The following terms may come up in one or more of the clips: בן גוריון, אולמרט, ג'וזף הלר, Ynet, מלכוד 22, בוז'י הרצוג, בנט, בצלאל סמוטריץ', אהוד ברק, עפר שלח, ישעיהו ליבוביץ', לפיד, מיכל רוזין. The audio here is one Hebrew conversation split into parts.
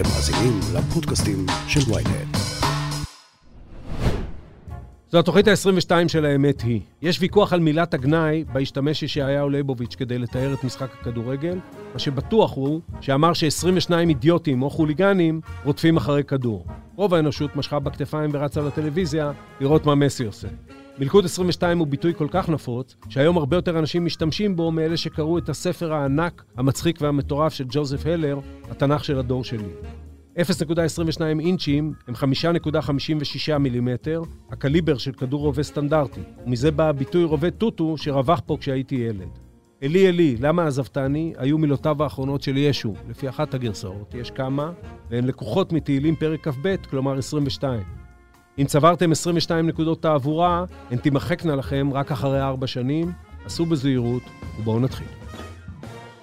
אתם מאזינים לפודקאסטים של Ynet. זו התוכנית ה-22 של האמת היא. יש ויכוח על מילת הגנאי בהשתמש ישעיהו ליבוביץ' כדי לתאר את משחק הכדורגל. מה שבטוח הוא שאמר ש-22 אידיוטים או חוליגנים רודפים אחרי כדור. רוב האנושות משכה בכתפיים ורצה לטלוויזיה לראות מה מסי עושה. מלכוד 22 הוא ביטוי כל כך נפוץ, שהיום הרבה יותר אנשים משתמשים בו מאלה שקראו את הספר הענק, המצחיק והמטורף של ג'וזף הלר, התנ"ך של הדור שלי. 0.22 אינצ'ים הם 5.56 מילימטר, הקליבר של כדור רובה סטנדרטי, ומזה בא הביטוי רובה טוטו שרווח פה כשהייתי ילד. אלי אלי, למה עזבתני? היו מילותיו האחרונות של ישו, לפי אחת הגרסאות, יש כמה, והן לקוחות מתהילים פרק כ"ב, כלומר 22. אם צברתם 22 נקודות תעבורה, הן תימחקנה לכם רק אחרי 4 שנים. עשו בזהירות, ובואו נתחיל.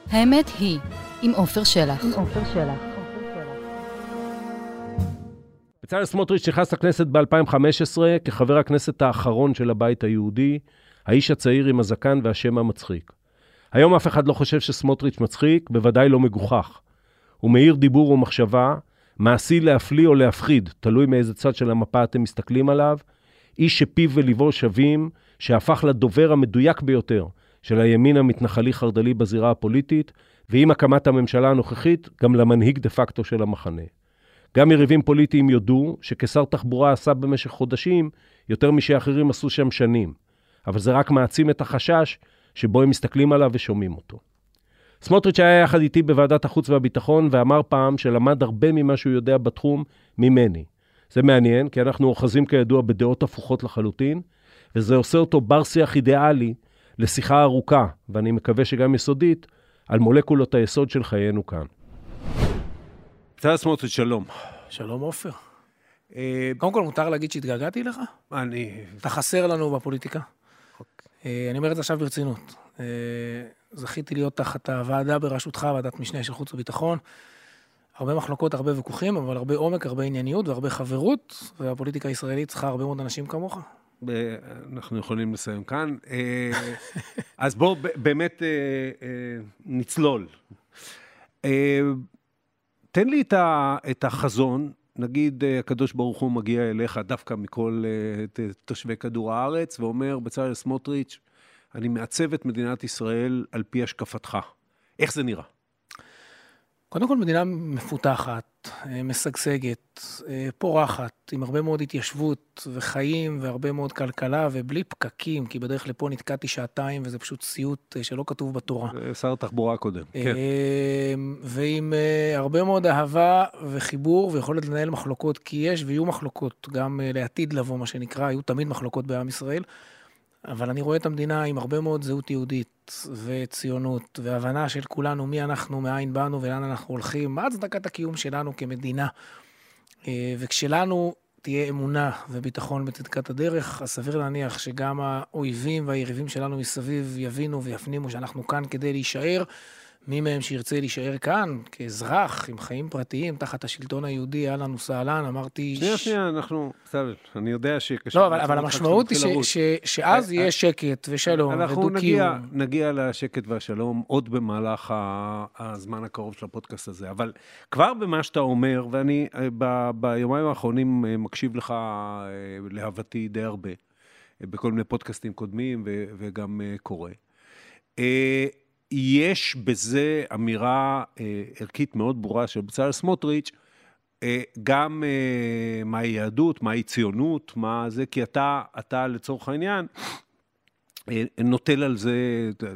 האמת היא, עם עפר שלח. בצלאל סמוטריץ' שחס הכנסת ב-2015 כחבר הכנסת האחרון של הבית היהודי, האיש הצעיר עם הזקן והשם המצחיק. היום אף אחד לא חושב שסמוטריץ' מצחיק, בוודאי לא מגוחך. הוא מאיר דיבור ומחשבה, מעשי להפליא או להפחיד, תלוי מאיזה צד של המפה אתם מסתכלים עליו, איש שפיו וליבו שווים, שהפך לדובר המדויק ביותר של הימין המתנחלי חרדלי בזירה הפוליטית, ועם הקמת הממשלה הנוכחית, גם למנהיג דה פקטו של המחנה. גם יריבים פוליטיים יודו שכשר תחבורה עשה במשך חודשים, יותר משאחרים עשו שם שנים, אבל זה רק מעצים את החשש שבו הם מסתכלים עליו ושומעים אותו. סמוטריץ' היה יחד איתי בוועדת החוץ והביטחון, ואמר פעם שלמד הרבה ממה שהוא יודע בתחום ממני. זה מעניין, כי אנחנו אוחזים כידוע בדעות הפוכות לחלוטין, וזה עושה אותו בר שיח אידיאלי לשיחה ארוכה, ואני מקווה שגם יסודית, על מולקולות היסוד של חיינו כאן. בצלאל סמוטריץ', שלום. שלום עופר. קודם כל מותר להגיד שהתגעגעתי לך? אתה חסר לנו בפוליטיקה. אני אומר את זה עכשיו ברצינות. זכיתי להיות תחת הוועדה בראשותך, ועדת משנה של חוץ וביטחון. הרבה מחלוקות, הרבה ויכוחים, אבל הרבה עומק, הרבה ענייניות והרבה חברות, והפוליטיקה הישראלית צריכה הרבה מאוד אנשים כמוך. אנחנו יכולים לסיים כאן. אז בואו באמת נצלול. תן לי את החזון, נגיד הקדוש ברוך הוא מגיע אליך דווקא מכל תושבי כדור הארץ, ואומר בצלאל סמוטריץ', אני מעצב את מדינת ישראל על פי השקפתך. איך זה נראה? קודם כל, מדינה מפותחת, משגשגת, פורחת, עם הרבה מאוד התיישבות וחיים והרבה מאוד כלכלה, ובלי פקקים, כי בדרך לפה נתקעתי שעתיים, וזה פשוט סיוט שלא כתוב בתורה. שר התחבורה הקודם, כן. ועם הרבה מאוד אהבה וחיבור, ויכולת לנהל מחלוקות, כי יש ויהיו מחלוקות, גם לעתיד לבוא, מה שנקרא, היו תמיד מחלוקות בעם ישראל, אבל אני רואה את המדינה עם הרבה מאוד זהות יהודית וציונות, והבנה של כולנו מי אנחנו, מאין באנו ולאן אנחנו הולכים, מה הצדקת הקיום שלנו כמדינה. וכשלנו תהיה אמונה וביטחון בצדקת הדרך, אז סביר להניח שגם האויבים והיריבים שלנו מסביב יבינו ויפנימו שאנחנו כאן כדי להישאר, מי מהם שירצה להישאר כאן, כאזרח, עם חיים פרטיים, תחת השלטון היהודי, אלן וסהלן, אמרתי... שנייה, אנחנו... סבב, אני יודע שקשה... לא, אבל המשמעות היא שאז יהיה שקט ושלום ודו-קיום. אנחנו נגיע לשקט והשלום עוד במהלך הזמן הקרוב של הפודקאסט הזה, אבל כבר במה שאתה אומר, ואני ביומיים האחרונים מקשיב לך להבטי די הרבה, בכל מיני פודקאסטים קודמים וגם קורא. יש בזה אמירה ערכית מאוד ברורה של בצלאל סמוטריץ', גם מהי יהדות, מהי ציונות, מה זה, כי אתה לצורך העניין, נוטל על זה,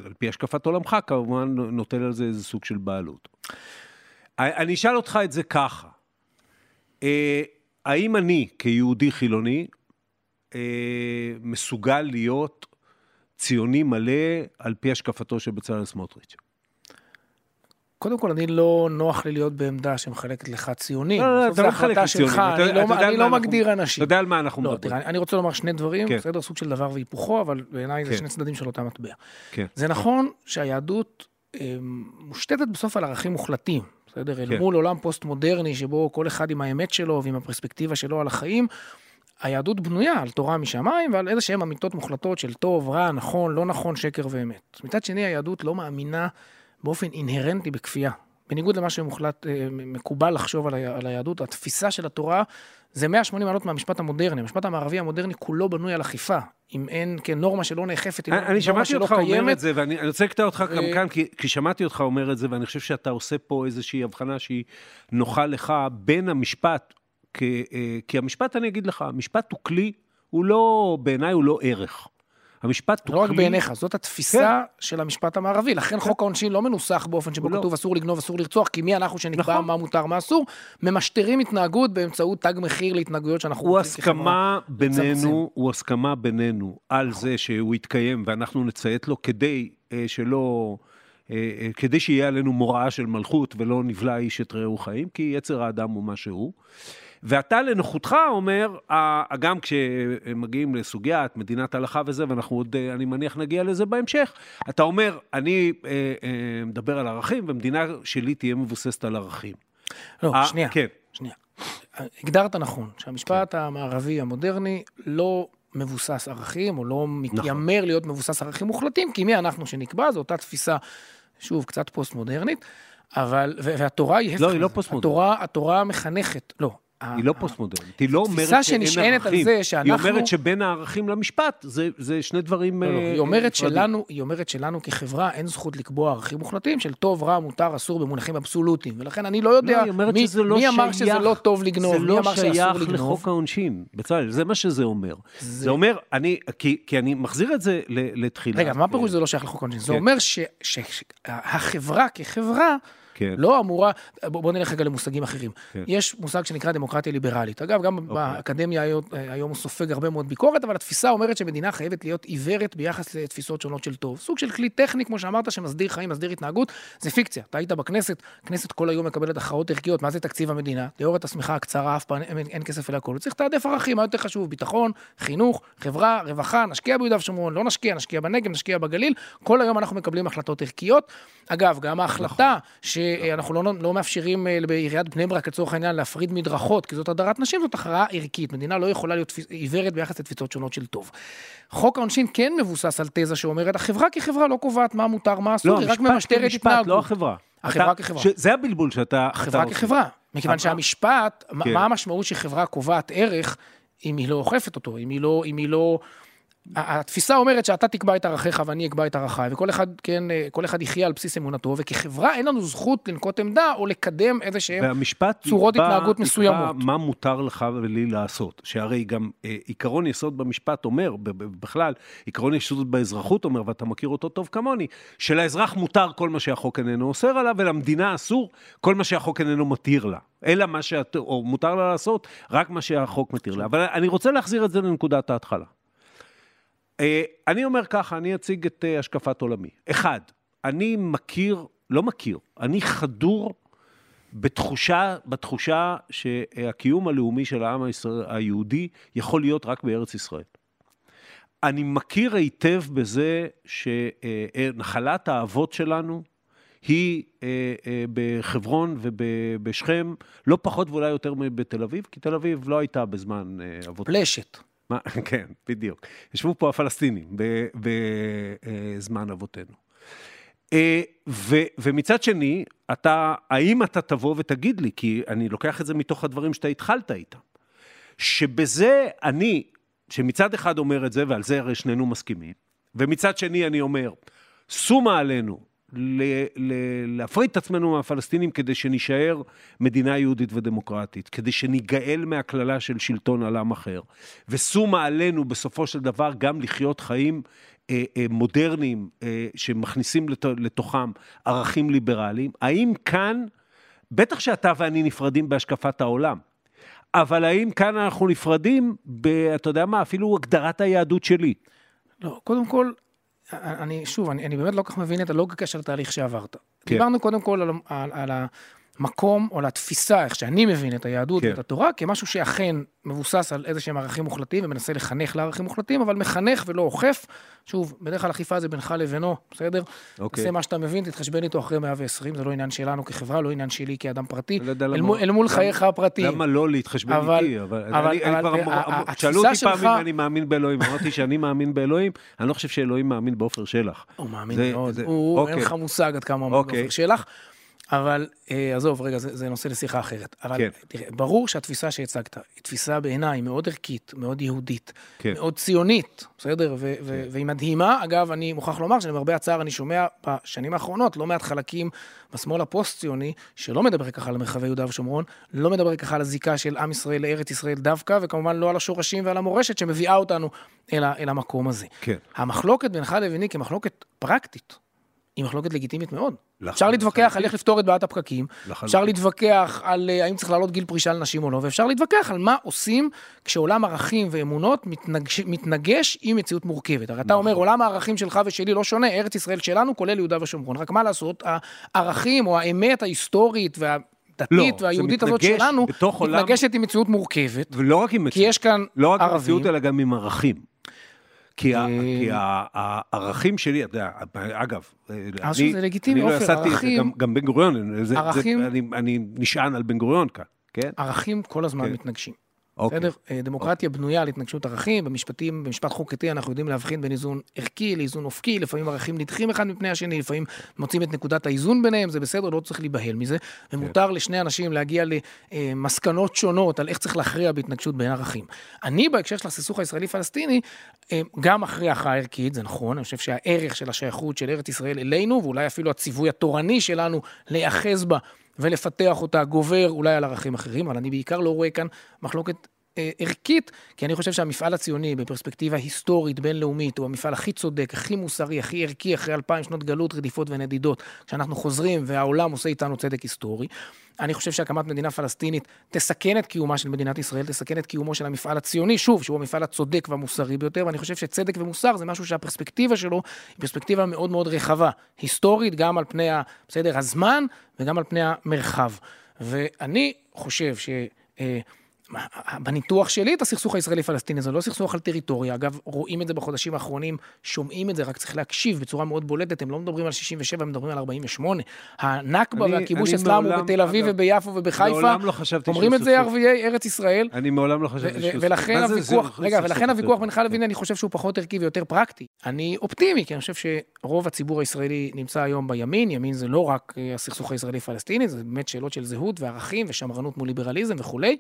על פי השקפת עולמך, כמובן נוטל על זה איזה סוג של בעלות. אני אשאל אותך את זה ככה, האם אני כיהודי חילוני מסוגל להיות ציוני מלא על פי השקפתו של בצלאל סמוטריץ'? קודם כל, אני לא נוח לי להיות בעמדה שמחלקת לך ציונים. לא, אתה לא מחלק ציונים. אני לא מגדיר אנשים. אתה יודע על מה אנחנו מדברים. אני רוצה לומר שני דברים, בסדר, סוג של דבר והיפוכו, אבל בעיניי זה שני צדדים של אותה מטבע. זה נכון שהיהדות מושתתת בסוף על ערכים מוחלטים, בסדר? אל מול עולם פוסט-מודרני, שבו כל אחד עם האמת שלו ועם הפרספקטיבה שלו על החיים, היהדות בנויה על תורה משמיים ועל איזה שהן אמיתות מוחלטות של טוב, רע, נכון, לא נכון, שקר ואמת. מצד שני, היהדות לא מאמינה באופן אינהרנטי בכפייה, בניגוד למה שמוחלט, מקובל לחשוב על היהדות, התפיסה של התורה זה 180 מעלות מהמשפט המודרני. המשפט המערבי המודרני כולו בנוי על אכיפה. אם אין כנורמה שלא נאכפת, אני שמעתי אותך אומר את זה, ואני רוצה לקטע אותך גם כאן, כי שמעתי אותך אומר את זה, ואני חושב שאתה עושה פה איזושהי הבחנה שהיא נוחה לך בין המשפט, כי המשפט, אני אגיד לך, המשפט הוא כלי, הוא לא, בעיניי הוא לא ערך. המשפט לא רק בעיניך, זאת התפיסה של המשפט המערבי, לכן חוק העונשין לא מנוסח באופן שבו כתוב אסור לגנוב, אסור לרצוח, כי מי אנחנו שנקבע מה מותר, מה אסור, ממשטרים התנהגות באמצעות תג מחיר להתנהגויות שאנחנו רוצים כחברה. הוא הסכמה בינינו על זה שהוא יתקיים ואנחנו נציית לו כדי שלא, כדי שיהיה עלינו מוראה של מלכות ולא נבלע איש את רעהו חיים, כי יצר האדם הוא מה שהוא. ואתה לנוחותך אומר, גם כשמגיעים לסוגיית מדינת הלכה וזה, ואנחנו עוד, אני מניח, נגיע לזה בהמשך, אתה אומר, אני מדבר על ערכים, ומדינה שלי תהיה מבוססת על ערכים. לא, שנייה. כן. שנייה. הגדרת נכון, שהמשפט המערבי המודרני לא מבוסס ערכים, או לא מתיימר להיות מבוסס ערכים מוחלטים, כי מי אנחנו שנקבע, זו אותה תפיסה, שוב, קצת פוסט-מודרנית, אבל, והתורה היא... לא, היא לא פוסט-מודרנית. התורה מחנכת, לא. היא לא פוסט-מודרנית, היא לא אומרת שאין ערכים, היא אומרת שבין הערכים למשפט, זה שני דברים... היא אומרת שלנו כחברה אין זכות לקבוע ערכים מוחלטים, של טוב, רע, מותר, אסור, במונחים אבסולוטיים, ולכן אני לא יודע מי אמר שזה לא טוב לגנוב, מי אמר שאסור לגנוב. זה לא שייך לחוק העונשין, בצלאל, זה מה שזה אומר. זה אומר, כי אני מחזיר את זה לתחילה. רגע, מה פירוש זה לא שייך לחוק העונשין? זה אומר שהחברה כחברה, לא אמורה, בוא נלך רגע למושגים אחרים. יש מושג שנקרא דמוקרטיה ליברלית. אגב, גם באקדמיה היום הוא סופג הרבה מאוד ביקורת, אבל התפיסה אומרת שמדינה חייבת להיות עיוורת ביחס לתפיסות שונות של טוב. סוג של כלי טכני, כמו שאמרת, שמסדיר חיים, מסדיר התנהגות, זה פיקציה. אתה היית בכנסת, הכנסת כל היום מקבלת הכרעות ערכיות. מה זה תקציב המדינה? תיאוריית השמיכה הקצרה, אף פעם אין כסף אלא הכל. צריך תעדף ערכים, מה יותר חשוב? ביטחון, חינוך, חברה, רווחה, נשקיע ביהודה ושומרון, לא נשקיע, נשקיע בנגב, נשקיע בגליל. כל היום אנחנו מקבלים החלטות ערכיות. אגב, גם ההחלטה שאנחנו לא מאפשרים בעיריית בני ברק לצורך העניין להפריד מדרכות, כי זאת הדרת נשים, זאת הכרעה ערכית. מדינה לא יכולה להיות עיוורת ביחס לתפיסות שונות של טוב. חוק העונשין כן מבוסס על תזה שאומרת, החברה כחברה לא קובעת מה מותר, מה אסור, היא רק ממשטרת התנהגות. לא, המשפט לא החברה. החברה כחברה. זה הבלבול שאתה... חברה כחברה. מכיוון שהמשפט, מה המשמעות שחברה קובעת ערך, אם היא לא אוכפת אותו, אם היא לא... התפיסה אומרת שאתה תקבע את ערכיך ואני אקבע את ערכיי, וכל אחד, כן, כל אחד יחיה על בסיס אמונתו, וכחברה אין לנו זכות לנקוט עמדה או לקדם איזה שהם צורות התנהגות מסוימות. מה מותר לך ולי לעשות? שהרי גם עיקרון יסוד במשפט אומר, בכלל, עיקרון יסוד באזרחות אומר, ואתה מכיר אותו טוב כמוני, שלאזרח מותר כל מה שהחוק איננו אוסר עליו, ולמדינה אסור כל מה שהחוק איננו מתיר לה. אלא מה שמותר לה לעשות, רק מה שהחוק מתיר לה. אבל אני רוצה להחזיר את זה לנקודת ההתחלה. אני אומר ככה, אני אציג את השקפת עולמי. אחד, אני מכיר, לא מכיר, אני חדור בתחושה שהקיום הלאומי של העם היהודי יכול להיות רק בארץ ישראל. אני מכיר היטב בזה שנחלת האבות שלנו היא בחברון ובשכם, לא פחות ואולי יותר מבתל אביב, כי תל אביב לא הייתה בזמן אבות. פלשת. כן, בדיוק. ישבו פה הפלסטינים בזמן אבותינו. ומצד שני, האם אתה תבוא ותגיד לי, כי אני לוקח את זה מתוך הדברים שאתה התחלת איתם, שבזה אני, שמצד אחד אומר את זה, ועל זה הרי שנינו מסכימים, ומצד שני אני אומר, סומה עלינו, להפריד את עצמנו מהפלסטינים כדי שנשאר מדינה יהודית ודמוקרטית, כדי שניגאל מהכללה של שלטון על עם אחר, וסומה עלינו בסופו של דבר גם לחיות חיים מודרניים שמכניסים לתוכם ערכים ליברליים. האם כאן, בטח שאתה ואני נפרדים בהשקפת העולם, אבל האם כאן אנחנו נפרדים, אתה יודע מה, אפילו הגדרת היהדות שלי? לא, קודם כל, אני באמת לא כך מבין את הלוגיקה של התהליך שעברת. דיברנו קודם כל על המקום, או על התפיסה, איך שאני מבין את היהדות ואת התורה, כמשהו שאכן מבוסס על איזשהם ערכים מוחלטים, ומנסה לחנך לערכים מוחלטים, אבל מחנך ולא אוכף. שוב, בדרך כלל אכיפה זה בינך לבינו, בסדר? עושה מה שאתה מבין, תתחשבן איתו אחרי 120, זה לא עניין שלנו כחברה, לא עניין שלי כאדם פרטי, אל מול חייך הפרטי. למה לא להתחשבן איתי? שאלו אותי פעם אם אני מאמין באלוהים, אמרתי שאני מאמין באלוהים, אני לא חושב שאלוהים מאמין בעפר שלח. הוא מאמין מאוד, אין לך מושג עד כמה מאמין בעפר שלח. אבל, עזוב, רגע, זה נושא לשיחה אחרת. אבל כן. תראה, ברור שהתפיסה שהצגת, היא תפיסה בעיניי מאוד ערכית, מאוד יהודית, כן. מאוד ציונית, בסדר? כן. והיא מדהימה. אגב, אני מוכרח לומר שבהרבה הצער אני שומע בשנים האחרונות, לא מעט חלקים בשמאל הפוסט-ציוני, שלא מדבר ככה על מרחבי יהודה ושומרון, לא מדבר ככה על הזיקה של עם ישראל לארץ ישראל דווקא, וכמובן לא על השורשים ועל המורשת שמביאה אותנו אל המקום הזה. כן. המחלוקת בינך לביני כמחלוקת פרקטית, היא מחלוקת לגיטימית מאוד. אפשר להתווכח על איך לפתור את בעיית הפקקים, אפשר להתווכח על האם צריך לעלות גיל פרישה לנשים או לא, ואפשר להתווכח על מה עושים כשעולם ערכים ואמונות מתנגש עם מציאות מורכבת. הרי אתה אומר, עולם הערכים שלך ושלי לא שונה, ארץ ישראל שלנו כולל יהודה ושומרון. רק מה לעשות, הערכים או האמת ההיסטורית והדתית והיהודית הזאת שלנו, מתנגשת עם מציאות מורכבת. ולא רק עם מציאות, אלא גם עם ערכים. כי הערכים שלי, אגב, אני לא עשיתי את זה, גם בן גוריון, אני נשען על בן גוריון כאן. ערכים כל הזמן מתנגשים. דמוקרטיה בנויה על התנגשות ערכים, במשפט חוקתי אנחנו יודעים להבחין בין איזון ערכי לאיזון אופקי, לפעמים ערכים נדחים אחד מפני השני, לפעמים מוצאים את נקודת האיזון ביניהם, זה בסדר, לא צריך להיבהל מזה, ומותר לשני אנשים להגיע למסקנות שונות על איך צריך להכריע בהתנגשות בין ערכים. אני בהקשר של הסכסוך הישראלי-פלסטיני, גם הכרעה ערכית, זה נכון, אני חושב שהערך של השייכות של ארץ ישראל אלינו, ואולי אפילו הציווי התורני שלנו להיאחז בה ולפתח אותה, גובר אולי על ערכים אחרים, אבל אני בעיקר לא רואה כאן מחלוקת ערכית, כי אני חושב שהמפעל הציוני בפרספקטיבה היסטורית, בינלאומית, הוא המפעל הכי צודק, הכי מוסרי, הכי ערכי, אחרי 2000 שנות גלות, רדיפות ונדידות, כשאנחנו חוזרים והעולם עושה איתנו צדק היסטורי. אני חושב שהקמת מדינה פלסטינית תסכן את קיומה של מדינת ישראל, תסכן את קיומו של המפעל הציוני, שוב, שהוא המפעל הצודק והמוסרי ביותר, ואני חושב שצדק ומוסר זה משהו שהפרספקטיבה שלו היא פרספקטיבה מאוד מאוד רחבה, היסטורית, גם על פני בסדר, הזמן, וגם על פני המרחב. ואני חושב ש בניתוח שלי את הסכסוך הישראלי-פלסטיני, זה לא סכסוך על טריטוריה, אגב, רואים את זה בחודשים האחרונים, שומעים את זה, רק צריך להקשיב בצורה מאוד בולטת, הם לא מדברים על 67, הם מדברים על 48, הנכבה והכיבוש אצלם הוא בתל אביב וביפו ובחיפה, אומרים את זה ערביי ארץ ישראל, אני מעולם לא חשבתי שסכסוך, ולכן הוויכוח בינך לבין, אני חושב שהוא פחות ערכי ויותר פרקטי, אני אופטימי, כי אני חושב שרוב הציבור הישראלי נמצא היום בימין, ימין זה לא רק הסכסוך הישראלי-פלסטיני, זה באמת שאלות של זהות וערכים ושמרנות מול ליברליזם וכולי.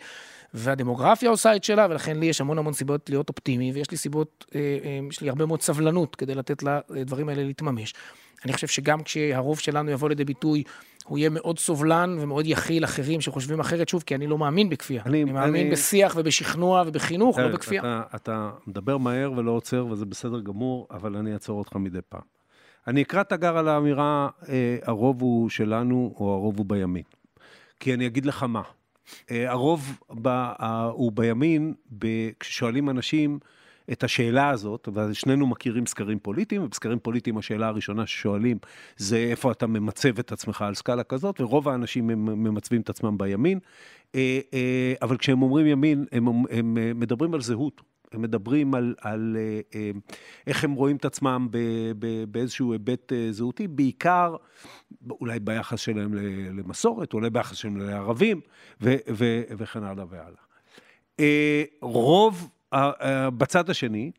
והדמוגרפיה עושה את שלה, ולכן לי יש המון המון סיבות להיות אופטימי, ויש לי סיבות, יש לי הרבה מאוד סבלנות כדי לתת לדברים האלה להתממש. אני חושב שגם כשהרוב שלנו יבוא לידי ביטוי, הוא יהיה מאוד סובלן ומאוד יחיל אחרים שחושבים אחרת, שוב, כי אני לא מאמין בכפייה. אני מאמין בשיח ובשכנוע ובחינוך, לא בכפייה. אתה מדבר מהר ולא עוצר, וזה בסדר גמור, אבל אני אעצור אותך מדי פעם. אני אקרא תגר על האמירה, הרוב הוא שלנו, או הרוב הוא בימין. כי אני אגיד לך מה. הרוב הוא בימין, כששואלים אנשים את השאלה הזאת, ושנינו מכירים סקרים פוליטיים, ובסקרים פוליטיים השאלה הראשונה ששואלים, זה איפה אתה ממצב את עצמך על סקאלה כזאת, ורוב האנשים הם ממצבים את עצמם בימין, אבל כשהם אומרים ימין, הם מדברים על זהות, הם מדברים על איך הם רואים את עצמם באיזשהו היבט זהותי, בעיקר אולי ביחס שלהם למסורת, אולי ביחס שלהם לערבים, וכן הלאה והלאה. רוב, בצד השני,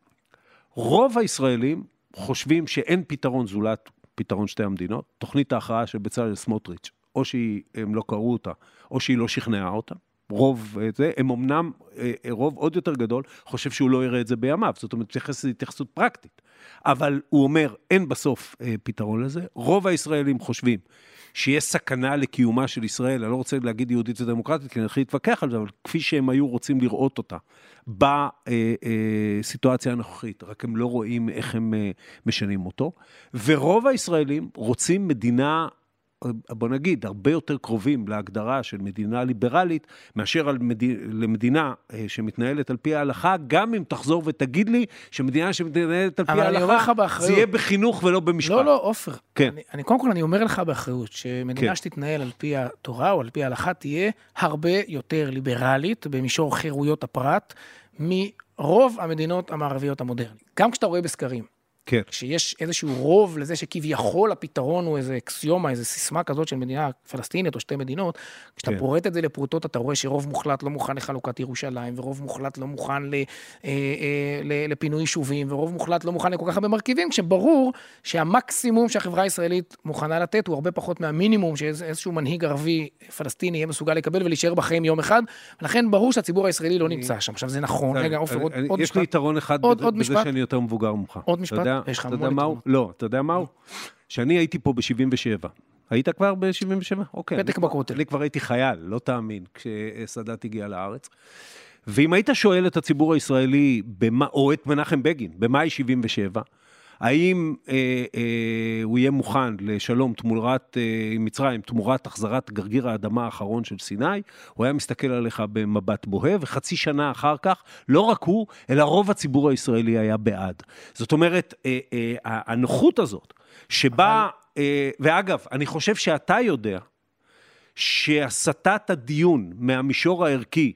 רוב הישראלים חושבים שאין פתרון זולת פתרון שתי המדינות, תוכנית ההכרעה של בצלאל סמוטריץ', או שהם לא קראו אותה, או שהיא לא שכנעה אותה, רוב זה, הם אמנם, רוב עוד יותר גדול, חושב שהוא לא יראה את זה בימיו, זאת אומרת, זה התייחסות פרקטית, אבל הוא אומר, אין בסוף פתרון לזה, רוב הישראלים חושבים שיש סכנה לקיומה של ישראל, אני לא רוצה להגיד יהודית ודמוקרטית, כי אני הולך להתווכח על זה, אבל כפי שהם היו רוצים לראות אותה, בסיטואציה הנוכחית, רק הם לא רואים איך הם משנים אותו, ורוב הישראלים רוצים מדינה בוא נגיד, הרבה יותר קרובים להגדרה של מדינה ליברלית, מאשר למדינה שמתנהלת על פי ההלכה, גם אם תחזור ותגיד לי, שמדינה שמתנהלת על פי ההלכה, זה יהיה בחינוך ולא במשפט. לא, עופר. כן. קודם כל, אני אומר לך באחריות, שמדינה שתתנהל על פי התורה, או על פי ההלכה, תהיה הרבה יותר ליברלית, במישור חירויות הפרט, מרוב המדינות המערביות המודרניות. גם כשאתה רואה בסקרים, כשיש איזשהו רוב לזה שכביכול הפתרון הוא איזה אקסיומה, איזה סיסמה כזאת של מדינה פלסטינית או שתי מדינות, כשאתה פורט את זה לפרוטות, אתה רואה שרוב מוחלט לא מוכן לחלוקת ירושלים, ורוב מוחלט לא מוכן לפינוי יישובים, ורוב מוחלט לא מוכן לכל כך הרבה מרכיבים, כשברור שהמקסימום שהחברה הישראלית מוכנה לתת הוא הרבה פחות מהמינימום שאיזשהו מנהיג ערבי פלסטיני יהיה מסוגל לקבל ולהישאר בחיים יום אחד. לכן ברור שהציבור הישראלי לא נמצא שם. עכשיו זה נכון. רגע, אופר, עוד משפט. יש לי יתרון אחד בזה שאני יותר מבוגר ממך. עוד משפט. אתה יודע מהו? שאני הייתי פה ב-77. היית כבר ב-77? אוקיי. פתק בכותל. אני כבר הייתי חייל, לא תאמין, כשסאדאת הגיע לארץ. ואם היית שואל את הציבור הישראלי, או את מנחם בגין, במאי 77, האם הוא יהיה מוכן לשלום תמורת מצרים, תמורת החזרת גרגיר האדמה האחרון של סיני, הוא היה מסתכל עליך במבט בוהה, וחצי שנה אחר כך, לא רק הוא, אלא רוב הציבור הישראלי היה בעד. זאת אומרת, הנוחות הזאת, שבה, ואגב, אני חושב שאתה יודע, שהסטת הדיון מהמישור הערכי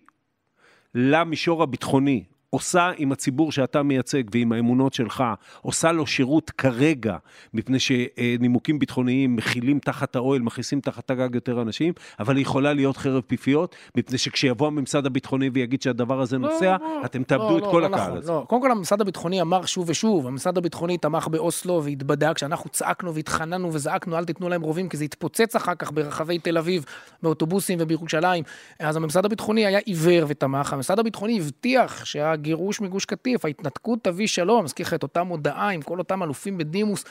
למישור הביטחוני, עושה עם הציבור שאתה מייצג ועם האמונות שלך, עושה לו שירות כרגע, מפני שנימוקים ביטחוניים מכילים תחת האוהל, מכניסים תחת הגג יותר אנשים, אבל היא יכולה להיות חרב פיפיות, מפני שכשיבוא הממסד הביטחוני ויגיד שהדבר הזה נוסע, אתם תאבדו את כל הקהל הזה. קודם כל, הממסד הביטחוני אמר שוב ושוב, הממסד הביטחוני תמך באוסלו והתבדק, כשאנחנו צעקנו והתחננו וזעקנו, אל תתנו להם רובים, כי זה התפוצץ אחר כך ברחבי תל אביב, באוטובוסים ובירושלים. אז הממסד הביטחוני היה עיוור ותמך. הממסד הביטחוני הבטיח שה גירוש מגוש כתיף, ההתנתקות תביא שלום, מזכיח את אותם הודעה עם כל אותם אלופים בדימוס,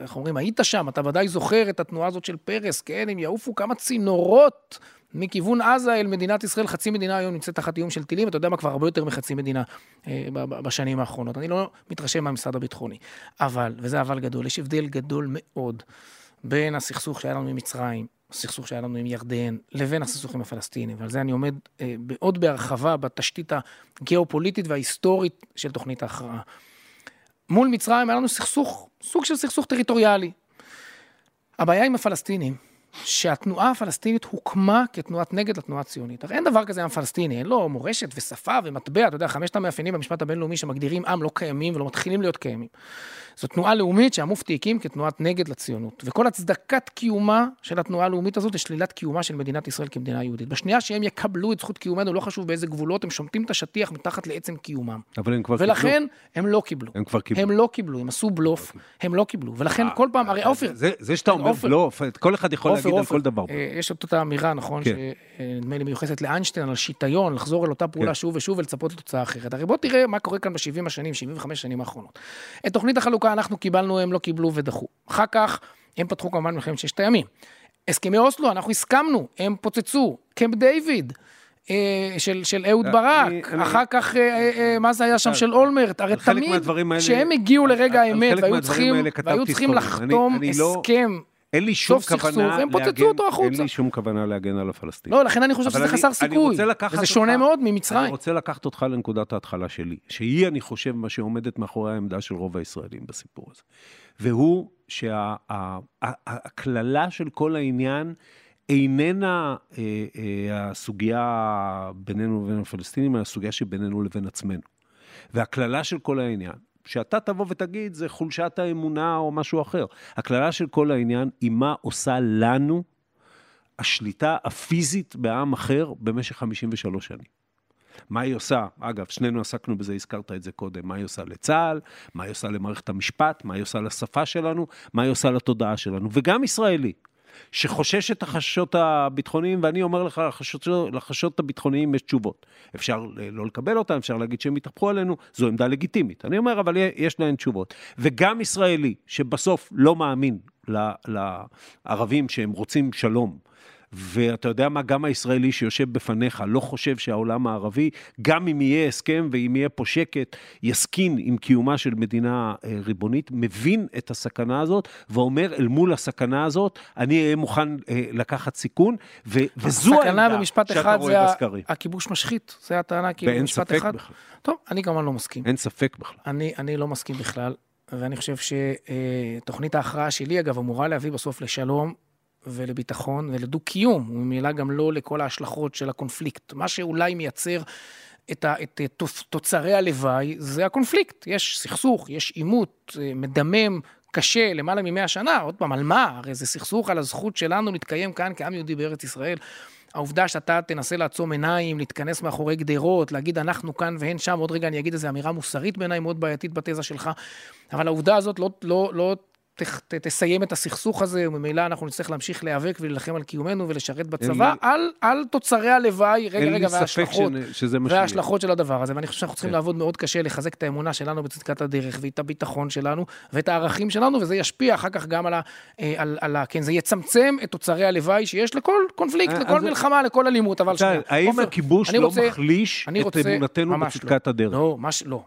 איך אומרים, היית שם, אתה ודאי זוכר את התנועה הזאת של פרס, כן, הם יעופו כמה צינורות מכיוון עזה אל מדינת ישראל, חצי מדינה היום נמצאת תחת איום של טילים, אתה יודע מה, כבר הרבה יותר מחצי מדינה בשנים האחרונות, אני לא מתרשם מהמסעד הביטחוני, אבל, וזה אבל גדול, יש הבדל גדול מאוד בין הסכסוך שהיה לנו ממצרים, הסכסוך שהיה לנו עם ירדן, לבין הסכסוכים הפלסטינים, ועל זה אני עומד בעוד בהרחבה בתשתית הגיאופוליטית וההיסטורית של תוכנית ההכרעה. מול מצרים היה לנו סכסוך, סוג של סכסוך טריטוריאלי. הבעיה עם הפלסטינים, שהתנועה הפלסטינית הוקמה כתנועת נגד לתנועה הציונית. הרי אין דבר כזה עם פלסטיני, אין לו מורשת ושפה ומטבע, אתה יודע, 5 המאפיינים במשפט הבינלאומי שמגדירים עם לא קיימים ולא מתחילים להיות קיימים. זו תנועה לאומית שהמופתי הקים כתנועת נגד לציונות, וכל הצדקת קיומה של התנועה הלאומית הזאת היא שלילת קיומה של מדינת ישראל כמדינה יהודית. בשנייה שהם יקבלו את זכות קיומנו, לא חשוב באיזה גבולות, הם שומטים את השטיח מתחת לעצם קיומם. ולכן הם לא קיבלו. הם לא קיבלו, הם עשו בלוף, הם לא קיבלו. ולכן כל פעם, הרי עופר, זה שאתה אומר בלוף, כל אחד יכול להגיד על כל דבר. יש את אותה אמירה, נכון, שנדמה לי מיוחסת לאיינשטיין על שיטיון, לחזור אל אותה פעולה שוב ושוב ולצפות לתוצאה אחרת. הרי בוא תראה מה קורה כאן ב-70 השנים, 75 שנים האחרונות. את תוכנית החלוקה אנחנו קיבלנו, הם לא קיבלו ודחו. אחר כך, הם פתחו כמובן מלחמת 6 הימים. הסכמי אוסלו, אנחנו הסכמנו, הם פוצצו. קמפ דיוויד, של אהוד ברק, אחר כך, מה זה היה שם של אולמרט, הרי תמיד שהם הגיעו לרגע האמת, והיו צריכים לחתום הסכם, אין לי שום כוונה להגן על הפלסטינים. לא, לכן אני חושב שזה חסר סיכוי, וזה שונה מאוד ממצרים. אני רוצה לקחת אותך לנקודת ההתחלה שלי, שהיא, אני חושב, מה שעומדת מאחורי העמדה של רוב הישראלים בסיפור הזה. והוא שהכללה של כל העניין איננה הסוגיה בינינו לבין הפלסטינים, אלא הסוגיה שבינינו לבין עצמנו. והכללה של כל העניין, שאתה תבוא ותגיד, זה חולשת האמונה או משהו אחר. הכללה של כל העניין היא מה עושה לנו השליטה הפיזית בעם אחר במשך 53 שנים. מה היא עושה? אגב, שנינו עסקנו בזה, הזכרת את זה קודם. מה היא עושה לצהל, מה היא עושה למערכת המשפט, מה היא עושה לשפה שלנו, מה היא עושה לתודעה שלנו. וגם ישראלי, שחושש את החששות הביטחוניים, ואני אומר לך, לחששות הביטחוניים יש תשובות. אפשר לא לקבל אותם, אפשר להגיד שהם יתהפכו עלינו, זו עמדה לגיטימית. אני אומר, אבל יש להן תשובות. וגם ישראלי, שבסוף לא מאמין לערבים שהם רוצים שלום, ואתה יודע מה, גם הישראלי שיושב בפניך לא חושב שהעולם הערבי, גם אם יהיה הסכם ואם יהיה פה שקט, יסכין עם קיומה של מדינה ריבונית, מבין את הסכנה הזאת, ואומר אל מול הסכנה הזאת, אני אהיה מוכן לקחת סיכון, וזו העמדה שאתה רואה בסקרים. הכיבוש משחית, זה הטענה כאילו במשפט אחד. ואין ספק בכלל. טוב, אני כמובן לא מסכים. אין ספק בכלל. אני לא מסכים בכלל, ואני חושב שתוכנית ההכרעה שלי, אגב, אמורה להביא בסוף לשלום, ולביטחון ולדו קיום, ומילה גם לא לכל ההשלכות של הקונפליקט. מה שאולי מייצר את תוצרי הלוואי, זה הקונפליקט. יש סכסוך, יש עימות מדמם, קשה, למעלה מ-100 שנה, עוד פעם, על מה? הרי זה סכסוך על הזכות שלנו להתקיים כאן כעם יהודי בארץ ישראל. העובדה שאתה תנסה לעצום עיניים, להתכנס מאחורי גדרות, להגיד אנחנו כאן והן שם, עוד רגע אני אגיד איזו אמירה מוסרית בעיניי מאוד בעייתית בתזה שלך, אבל העובדה הזאת לא תסיים את הסכסוך הזה, וממילא אנחנו נצטרך להמשיך להיאבק וללחם על קיומנו ולשרת בצבא, על תוצרי הלוואי, רגע, וההשלכות של הדבר הזה, ואני חושב שאנחנו צריכים לעבוד מאוד קשה, לחזק את האמונה שלנו בצדקת הדרך, ואת הביטחון שלנו, ואת הערכים שלנו, וזה ישפיע אחר כך גם על כן, זה יצמצם את תוצרי הלוואי שיש לכל קונפליקט, לכל מלחמה, לכל אלימות, אבל שנייה. האם הכיבוש לא מחליש את אמונתנו בצדקת הדרך? לא,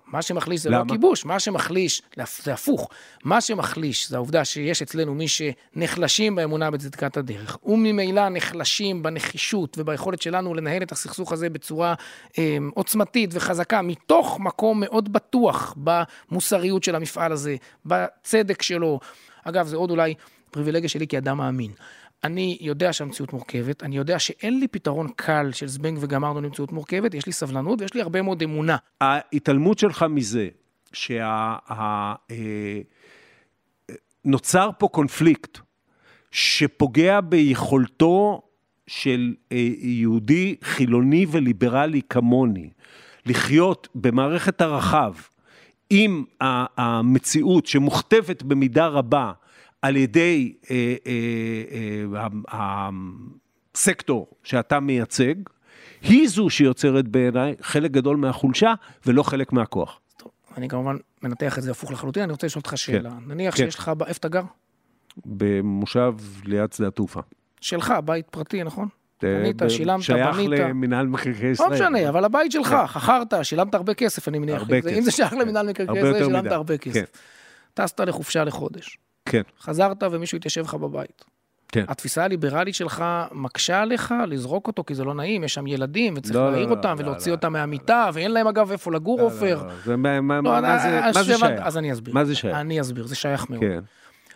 מה שמחליש זה לא הכיבוש, מה שמחליש זה הפוך, מה שמחליש העובדה שיש אצלנו מי שנחלשים באמונה בצדקת הדרך, וממילא נחלשים בנחישות וביכולת שלנו לנהל את הסכסוך הזה בצורה עוצמתית וחזקה, מתוך מקום מאוד בטוח במוסריות של המפעל הזה, בצדק שלו. אגב, זה עוד אולי פריבילגיה שלי כאדם מאמין. אני יודע שהמציאות מורכבת, אני יודע שאין לי פתרון קל של זבנג וגמרנו למציאות מורכבת, יש לי סבלנות ויש לי הרבה מאוד אמונה. ההתעלמות שלך מזה, נוצר פה קונפליקט שפוגע ביכולתו של יהודי חילוני וליברלי כמוני לחיות במערכת הרחב עם המציאות שמוכתבת במידה רבה על ידי הסקטור שאתה מייצג, היא זו שיוצרת בעיניי חלק גדול מהחולשה ולא חלק מהכוח. אני כמובן מנתח את זה הפוך לחלוטין, אני רוצה לשאול אותך שאלה. נניח שיש לך, איפה אתה גר? במושב ליד שדה התעופה. שלך, בית פרטי, נכון? בנית, שילמת, בנית. שייך למנהל מקרקעי ישראל. לא משנה, אבל הבית שלך, חכרת, שילמת הרבה כסף, אני מניח. אם זה שייך למנהל מקרקעי ישראל, שילמת הרבה כסף. טסת לחופשה לחודש. כן. חזרת ומישהו התיישב לך בבית. התפיסה הליברלית שלך מקשה עליך לזרוק אותו, כי זה לא נעים, יש שם ילדים וצריך להעיר אותם ולהוציא אותם מהמיטה, ואין להם אגב איפה לגור עופר. מה זה שייך? אז אני אסביר. מה זה שייך? אני אסביר, זה שייך מאוד.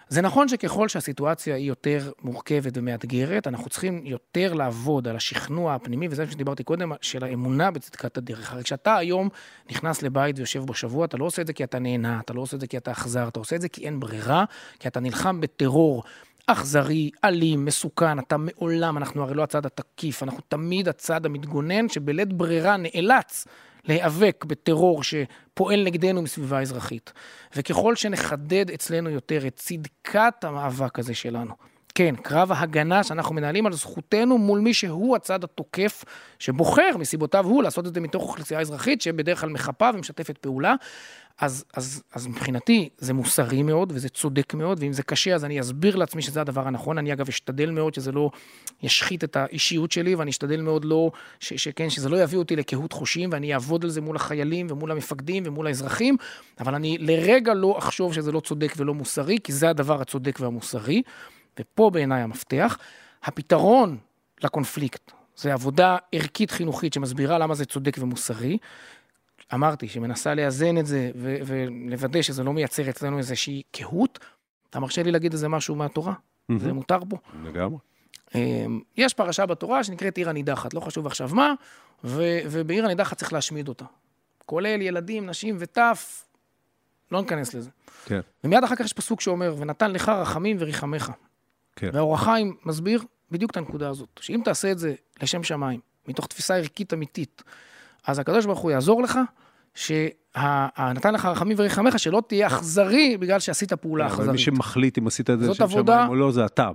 זה נכון שככל שהסיטואציה היא יותר מורכבת ומאתגרת, אנחנו צריכים יותר לעבוד על השכנוע הפנימי, וזה מה שדיברתי קודם, של האמונה בצדקת הדרך. הרי כשאתה היום נכנס לבית ויושב בשבוע, אתה לא עושה את זה כי אתה נהנה, אתה לא עושה את זה כי אתה אכזר, אתה עושה את זה כי אין ברירה, כי אתה נלחם בטרור. אכזרי, אלים, מסוכן, אתה מעולם, אנחנו הרי לא הצד התקיף, אנחנו תמיד הצד המתגונן שבלית ברירה נאלץ להיאבק בטרור שפועל נגדנו מסביבה האזרחית. וככל שנחדד אצלנו יותר את צדקת המאבק הזה שלנו, כן, קרב ההגנה שאנחנו מנהלים על זכותנו מול מי שהוא הצד התוקף, שבוחר מסיבותיו הוא לעשות את זה מתוך אוכלוסייה האזרחית, שבדרך כלל מחפה ומשתפת פעולה, אז מבחינתי זה מוסרי מאוד וזה צודק מאוד, ואם זה קשה אז אני אסביר לעצמי שזה הדבר הנכון. אני אגב אשתדל מאוד שזה לא ישחית את האישיות שלי, ואני אשתדל מאוד שזה לא יביא אותי לקהות חושים, ואני אעבוד על זה מול החיילים ומול המפקדים ומול האזרחים, אבל אני לרגע לא אחשוב שזה לא צודק ולא מוסרי, כי זה הדבר הצודק והמוסרי. ופה בעיניי המפתח, הפתרון לקונפליקט, זה עבודה ערכית חינוכית שמסבירה למה זה צודק ומוסרי, אמרתי שמנסה לאזן את זה ולוודא שזה לא מייצר אצלנו איזושהי קהות. אתה מרשה לי להגיד איזה משהו מהתורה? זה מותר פה? לגמרי. יש פרשה בתורה שנקראת עיר הנידחת, לא חשוב עכשיו מה, ובעיר הנידחת צריך להשמיד אותה. כולל ילדים, נשים וטף, לא ניכנס לזה. כן. ומיד אחר כך יש פסוק שאומר, ונתן לך רחמים וריחמך. והאורחיים מסביר בדיוק את הנקודה הזאת, שאם תעשה את זה לשם שמיים, מתוך תפיסה ערכית אמיתית, אז הקדוש ברוך הוא יעזור לך, שנתן לך רחמים וריחמך, שלא תהיה אכזרי, בגלל שעשית פעולה אכזרית. אבל מי שמחליט אם עשית את זה לשם שמיים או לא, זה אתה,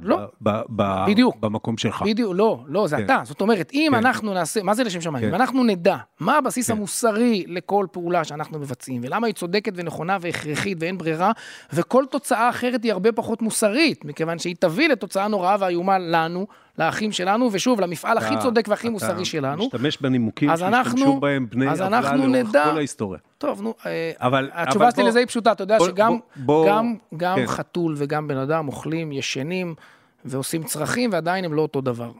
במקום שלך. בדיוק, לא, זה אתה. זאת אומרת, אם אנחנו נעשה, מה זה לשם שמיים? אם אנחנו נדע מה הבסיס המוסרי לכל פעולה שאנחנו מבצעים, ולמה היא צודקת ונכונה והכרחית ואין ברירה, וכל תוצאה אחרת היא הרבה פחות מוסרית, מכיוון שהיא תביא לתוצאה נוראה והאיומה לנו, לאחים שלנו, ושוב, למפעל הכי צודק והכי מוסרי שלנו. משתמש בנימוקים שהשתמשו בהם בני עברה לאורך כל ההיסטוריה. טוב, נו, התשובה שלי לזה היא פשוטה, אתה יודע שגם חתול וגם בן אדם אוכלים, ישנים ועושים צרכים, ועדיין הם לא אותו דבר.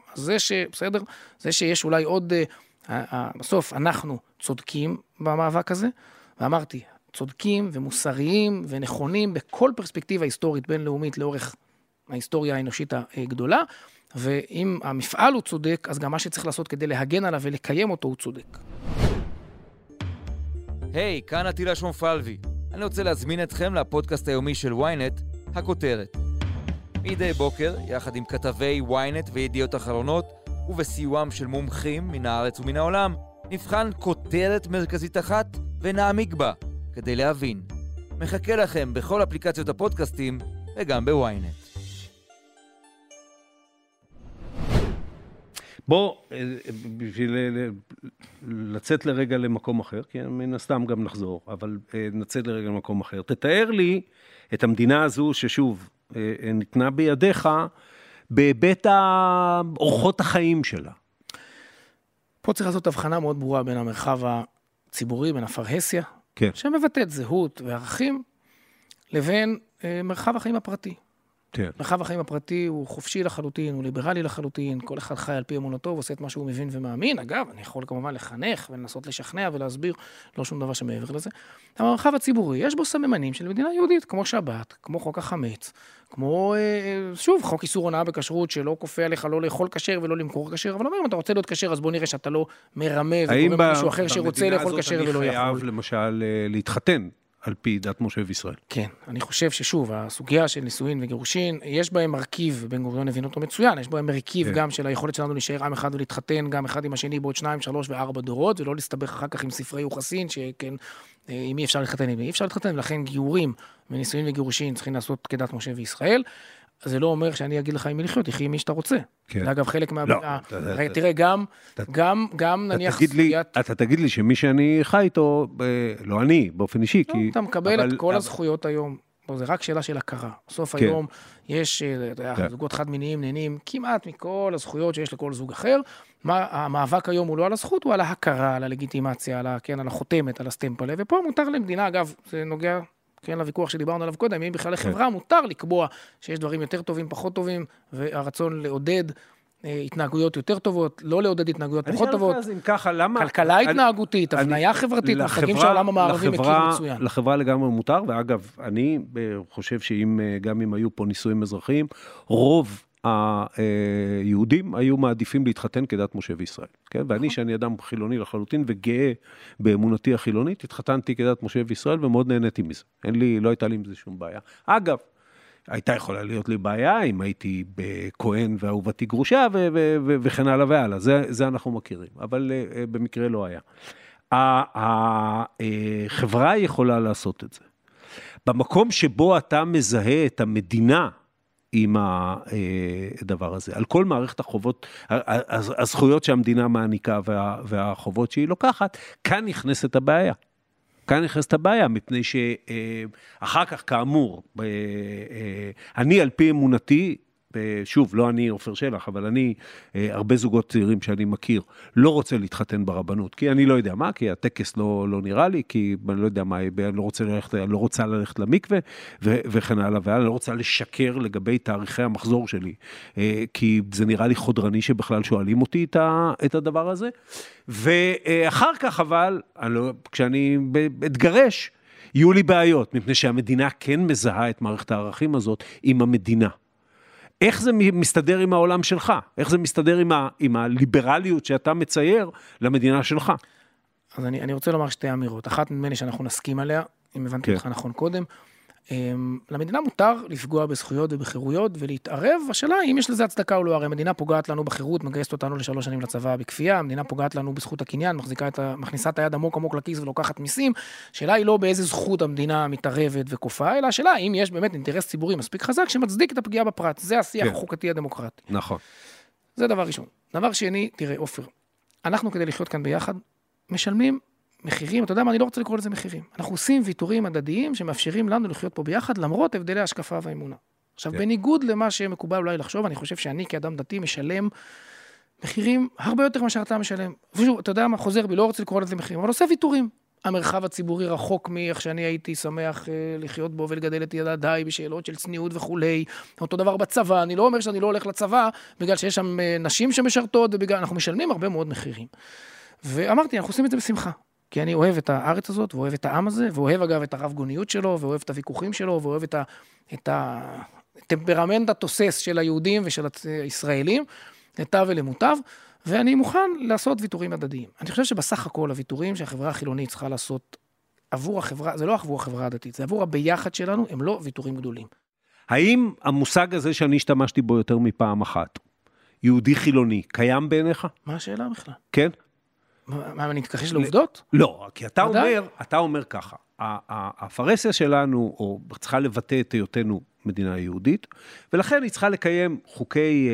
זה שיש אולי עוד, בסוף אנחנו צודקים במאבק הזה, ואמרתי, צודקים ומוסריים ונכונים בכל פרספקטיבה היסטורית בינלאומית לאורך ההיסטוריה האנושית הגדולה, ואם המפעל הוא צודק, אז גם מה שצריך לעשות כדי להגן עליו ולקיים אותו הוא צודק. היי, כאן עטילה שומפלבי. אני רוצה להזמין אתכם לפודקאסט היומי של Ynet, הכותרת. מדי בוקר, יחד עם כתבי Ynet וידיעות אחרונות, ובסיועם של מומחים מן הארץ ומן העולם, נבחן כותרת מרכזית אחת ונעמיק בה, כדי להבין. מחכה לכם בכל אפליקציות הפודקאסטים וגם ב-Ynet. בוא, בשביל לצאת לרגע למקום אחר, כי מן הסתם גם נחזור, אבל נצאת לרגע למקום אחר. תתאר לי את המדינה הזו ששוב ניתנה בידיך בהיבט אורחות החיים שלה. פה צריך לעשות הבחנה מאוד ברורה בין המרחב הציבורי, בין הפרהסיה, כן. שמבטאת זהות וערכים, לבין מרחב החיים הפרטי. מרחב החיים הפרטי הוא חופשי לחלוטין, הוא ליברלי לחלוטין, כל אחד חי על פי אמונתו ועושה את מה שהוא מבין ומאמין. אגב, אני יכול כמובן לחנך ולנסות לשכנע ולהסביר, לא שום דבר שמעבר לזה. המרחב הציבורי, יש בו סממנים של מדינה יהודית, כמו שבת, כמו חוק החמץ, כמו, שוב, חוק איסור הונאה בכשרות שלא כופה עליך לא לאכול כשר ולא למכור כשר, אבל אומר, אם אתה רוצה להיות כשר, אז בוא נראה שאתה לא מרמה וגורם משהו אחר שרוצה לאכול כשר ולא יכול. האם במדינה הזאת אני חייב, למשל, להתחתן? על פי דת משה וישראל. כן, אני חושב ששוב, הסוגיה של נישואין וגירושין, יש בהם מרכיב, בן גוריון הבין אותו מצוין, יש בהם מרכיב גם של היכולת שלנו להישאר עם אחד ולהתחתן, גם אחד עם השני בעוד 2, 3 ו-4 דורות, ולא להסתבך אחר כך עם ספרי יוחסין, שכן, אם אי אפשר להתחתן, אם אי אפשר להתחתן, ולכן גיורים ונישואין וגירושין צריכים לעשות כדת משה וישראל, זה לא אומר שאני אגיד לך עם מי לחיות, יחי עם מי שאתה רוצה. אגב, חלק מה... תראה, גם נניח... אתה תגיד לי שמי שאני חי איתו, לא אני, באופן אישי, כי... אתה מקבל את כל הזכויות היום. זה רק שאלה של הכרה. בסוף היום יש זוגות חד מיניים נהנים כמעט מכל הזכויות שיש לכל זוג אחר. המאבק היום הוא לא על הזכות, הוא על ההכרה, על הלגיטימציה, על החותמת, על הסטמפלה. ופה מותר למדינה, אגב, זה נוגע... כן, לוויכוח שדיברנו עליו קודם, אם בכלל לחברה מותר לקבוע שיש דברים יותר טובים, פחות טובים, והרצון לעודד התנהגויות יותר טובות, לא לעודד התנהגויות פחות טובות, כלכלה התנהגותית, הבניה חברתית, מחכים שהעולם המערבי מכיר מצוין. לחברה לגמרי מותר, ואגב, אני חושב שגם אם היו פה נישואים אזרחיים, רוב היהודים היו מעדיפים להתחתן כדת משה וישראל. כן? ואני שאני אדם חילוני לחלוטין וגאה באמונתי החילונית, התחתנתי כדת משה וישראל ומאוד נהניתי מזה. לא הייתה לי עם זה שום בעיה. אגב, הייתה יכולה להיות לי בעיה אם הייתי בכהן ואהובתי גרושה וכן הלאה והלאה. זה אנחנו מכירים. אבל במקרה לא היה. החברה יכולה לעשות את זה. במקום שבו אתה מזהה את המדינה עם הדבר הזה. על כל מערכת החובות, הזכויות שהמדינה מעניקה והחובות שהיא לוקחת, כאן נכנסת הבעיה. כאן נכנסת הבעיה, מפני שאחר כך כאמור, אני על פי אמונתי, שוב, לא אני עפר שלח, אבל אני, הרבה זוגות צעירים שאני מכיר, לא רוצה להתחתן ברבנות, כי אני לא יודע מה, כי הטקס לא נראה לי, כי אני לא יודע מה, לא רוצה ללכת למקווה, וכן הלאה, ואני לא רוצה לשקר לגבי תאריכי המחזור שלי, כי זה נראה לי חודרני שבכלל שואלים אותי את הדבר הזה, ואחר כך אבל, כשאני אתגרש, יהיו לי בעיות, מפני שהמדינה כן מזהה את מערכת הערכים הזאת עם המדינה. איך זה מסתדר עם העולם שלך? איך זה מסתדר עם הליברליות שאתה מצייר למדינה שלך? אז אני רוצה לומר שתי אמירות. אחת ממני שאנחנו נסכים עליה, אם הבנתי אותך נכון קודם. למדינה מותר לפגוע בזכויות ובחירויות ולהתערב. השאלה אם יש לזה הצדקה או לא. הרי המדינה פוגעת לנו בחירות, מגייסת אותנו ל3 שנים לצבא בכפייה, המדינה פוגעת לנו בזכות הקניין, מכניסה את היד עמוק עמוק לכיס ולוקחת מיסים. השאלה היא לא באיזה זכות המדינה מתערבת וכופה, אלא השאלה אם יש באמת אינטרס ציבורי מספיק חזק שמצדיק את הפגיעה בפרט. זה השיח החוקתי הדמוקרטי. נכון. זה דבר ראשון. דבר שני, תראה, עופר, אנחנו כדי לחיות כאן ביחד, משלמים מחירים, אתה יודע מה, אני לא רוצה לקרוא לזה מחירים. אנחנו עושים ויתורים הדדיים שמאפשרים לנו לחיות פה ביחד, למרות הבדלי ההשקפה והאמונה. עכשיו, בניגוד למה שמקובל אולי לחשוב, אני חושב שאני כאדם דתי משלם מחירים הרבה יותר ממה שאתה משלם. ושוב, אתה יודע מה, חוזר בי, לא רוצה לקרוא לזה מחירים, אבל עושה ויתורים. המרחב הציבורי רחוק מאיך שאני הייתי שמח לחיות בו ולגדל את ילדיי בשאלות של צניעות וכולי. אותו דבר בצבא, אני לא אומר שאני לא הולך לצבא, בגלל שיש שם נשים שמשרתות, ובגלל... אנחנו משלמים הרבה מאוד מחירים. ואמרתי, אנחנו עושים את זה בשמחה. כי אני אוהב את הארץ הזאת, ואוהב את העם הזה, ואוהב אגב את הרב-גוניות שלו, ואוהב את הוויכוחים שלו, ואוהב את הטמפרמנט התוסס של היהודים ושל הישראלים, לטב ולמוטב, ואני מוכן לעשות ויתורים הדדיים. אני חושב שבסך הכל הוויתורים שהחברה החילונית צריכה לעשות עבור החברה, זה לא עבור החברה הדתית, זה עבור הביחד שלנו, הם לא ויתורים גדולים. האם המושג הזה שאני השתמשתי בו יותר מפעם אחת, יהודי חילוני, קיים בעיניך? מה השאלה בכלל? כן. מה, אני מתכחש לעובדות? לא, כי אתה אומר ככה, הפרסיה שלנו, או צריכה לבטא את היותנו מדינה יהודית, ולכן היא צריכה לקיים חוקי,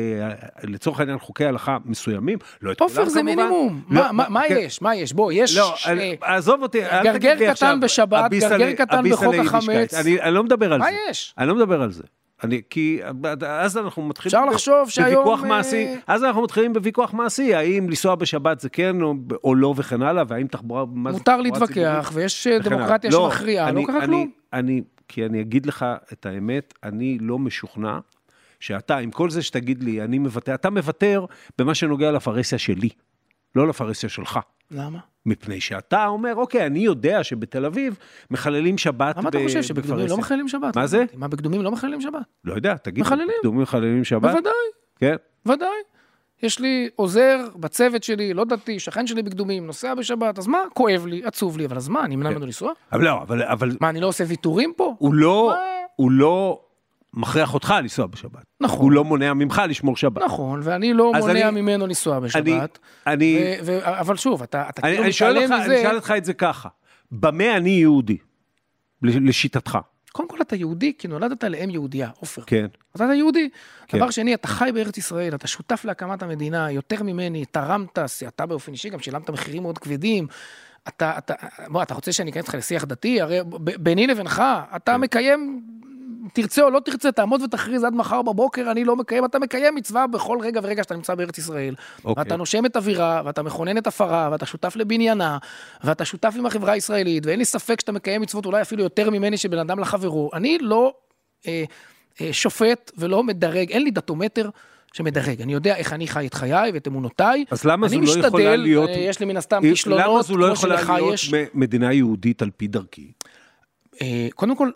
לצורך העניין חוקי הלכה מסוימים, לא את כולם כמובן. עופר זה מינימום, מה יש? מה יש? בוא, יש גרגר קטן בשבת, גרגר קטן בחוק החמץ. אני לא מדבר על זה. מה יש? אני לא מדבר על זה. כי אז אנחנו מתחילים בוויכוח מעשי, אז אנחנו מתחילים בוויכוח מעשי, האם לנסוע בשבת זה כן או לא וכן הלאה, והאם תחבורה... מותר להתווכח, ויש דמוקרטיה שמכריעה, לא ככה כלום. כי אני אגיד לך את האמת, אני לא משוכנע שאתה, עם כל זה שתגיד לי, אני מבטא, אתה מבטר במה שנוגע לפרסיה שלי, לא לפרסיה שלך. למה? מפני שאתה אומר, אוקיי, אני יודע שבתל אביב מחללים שבת. למה אתה חושב שבקדומים לא מחללים שבת? מה זה? מה, בקדומים לא מחללים שבת? לא יודע, תגיד. מחללים. בקדומים מחללים שבת? בוודאי. כן? בוודאי. יש לי עוזר בצוות שלי, לא דתי, שכן שלי בקדומים, נוסע בשבת, אז מה? כואב לי, עצוב לי, אבל אז מה? אני מנע ממנו לנסוע? אבל לא, אבל... מה, אני לא עושה ויתורים פה? הוא לא מכריח אותך לנסוע בשבת. נכון. הוא לא מונע ממך לשמור שבת. נכון, ואני לא מונע ממנו לנסוע בשבת. אבל שוב, אתה כאילו מתעלם מזה... אני אשאל אותך את זה ככה. במה אני יהודי? לשיטתך. קודם כל אתה יהודי, כי נולדת לאם יהודייה, עופר. כן. אתה יהודי. דבר שני, אתה חי בארץ ישראל, אתה שותף להקמת המדינה, יותר ממני, תרמת, אתה באופן אישי, גם שילמת מחירים מאוד כבדים, אתה רוצה שאני אקיים אותך לשיח דתי, הרי ביני לבינך, אתה מקיים, תרצה או לא תרצה, תעמוד ותכריז עד מחר בבוקר, אני לא מקיים, אתה מקיים מצווה בכל רגע ורגע שאתה נמצא בארץ ישראל, ואתה נושם את אווירה, ואתה מכונן את הפרה, ואתה שותף לבניינה, ואתה שותף עם החברה הישראלית, ואין לי ספק שאתה מקיים מצוות אולי אפילו יותר ממני שבן אדם לחברו. אני לא שופט ולא מדרג, אין לי דתומטר שמדרג, אני יודע איך אני חי את חיי ואת אמונותיי, אז למה זו לא יכולה להיות, יש לי מן הסתם כישלונות, למה זו לא יכולה להיות מדינה יהודית על פי דרכי? קודם כל,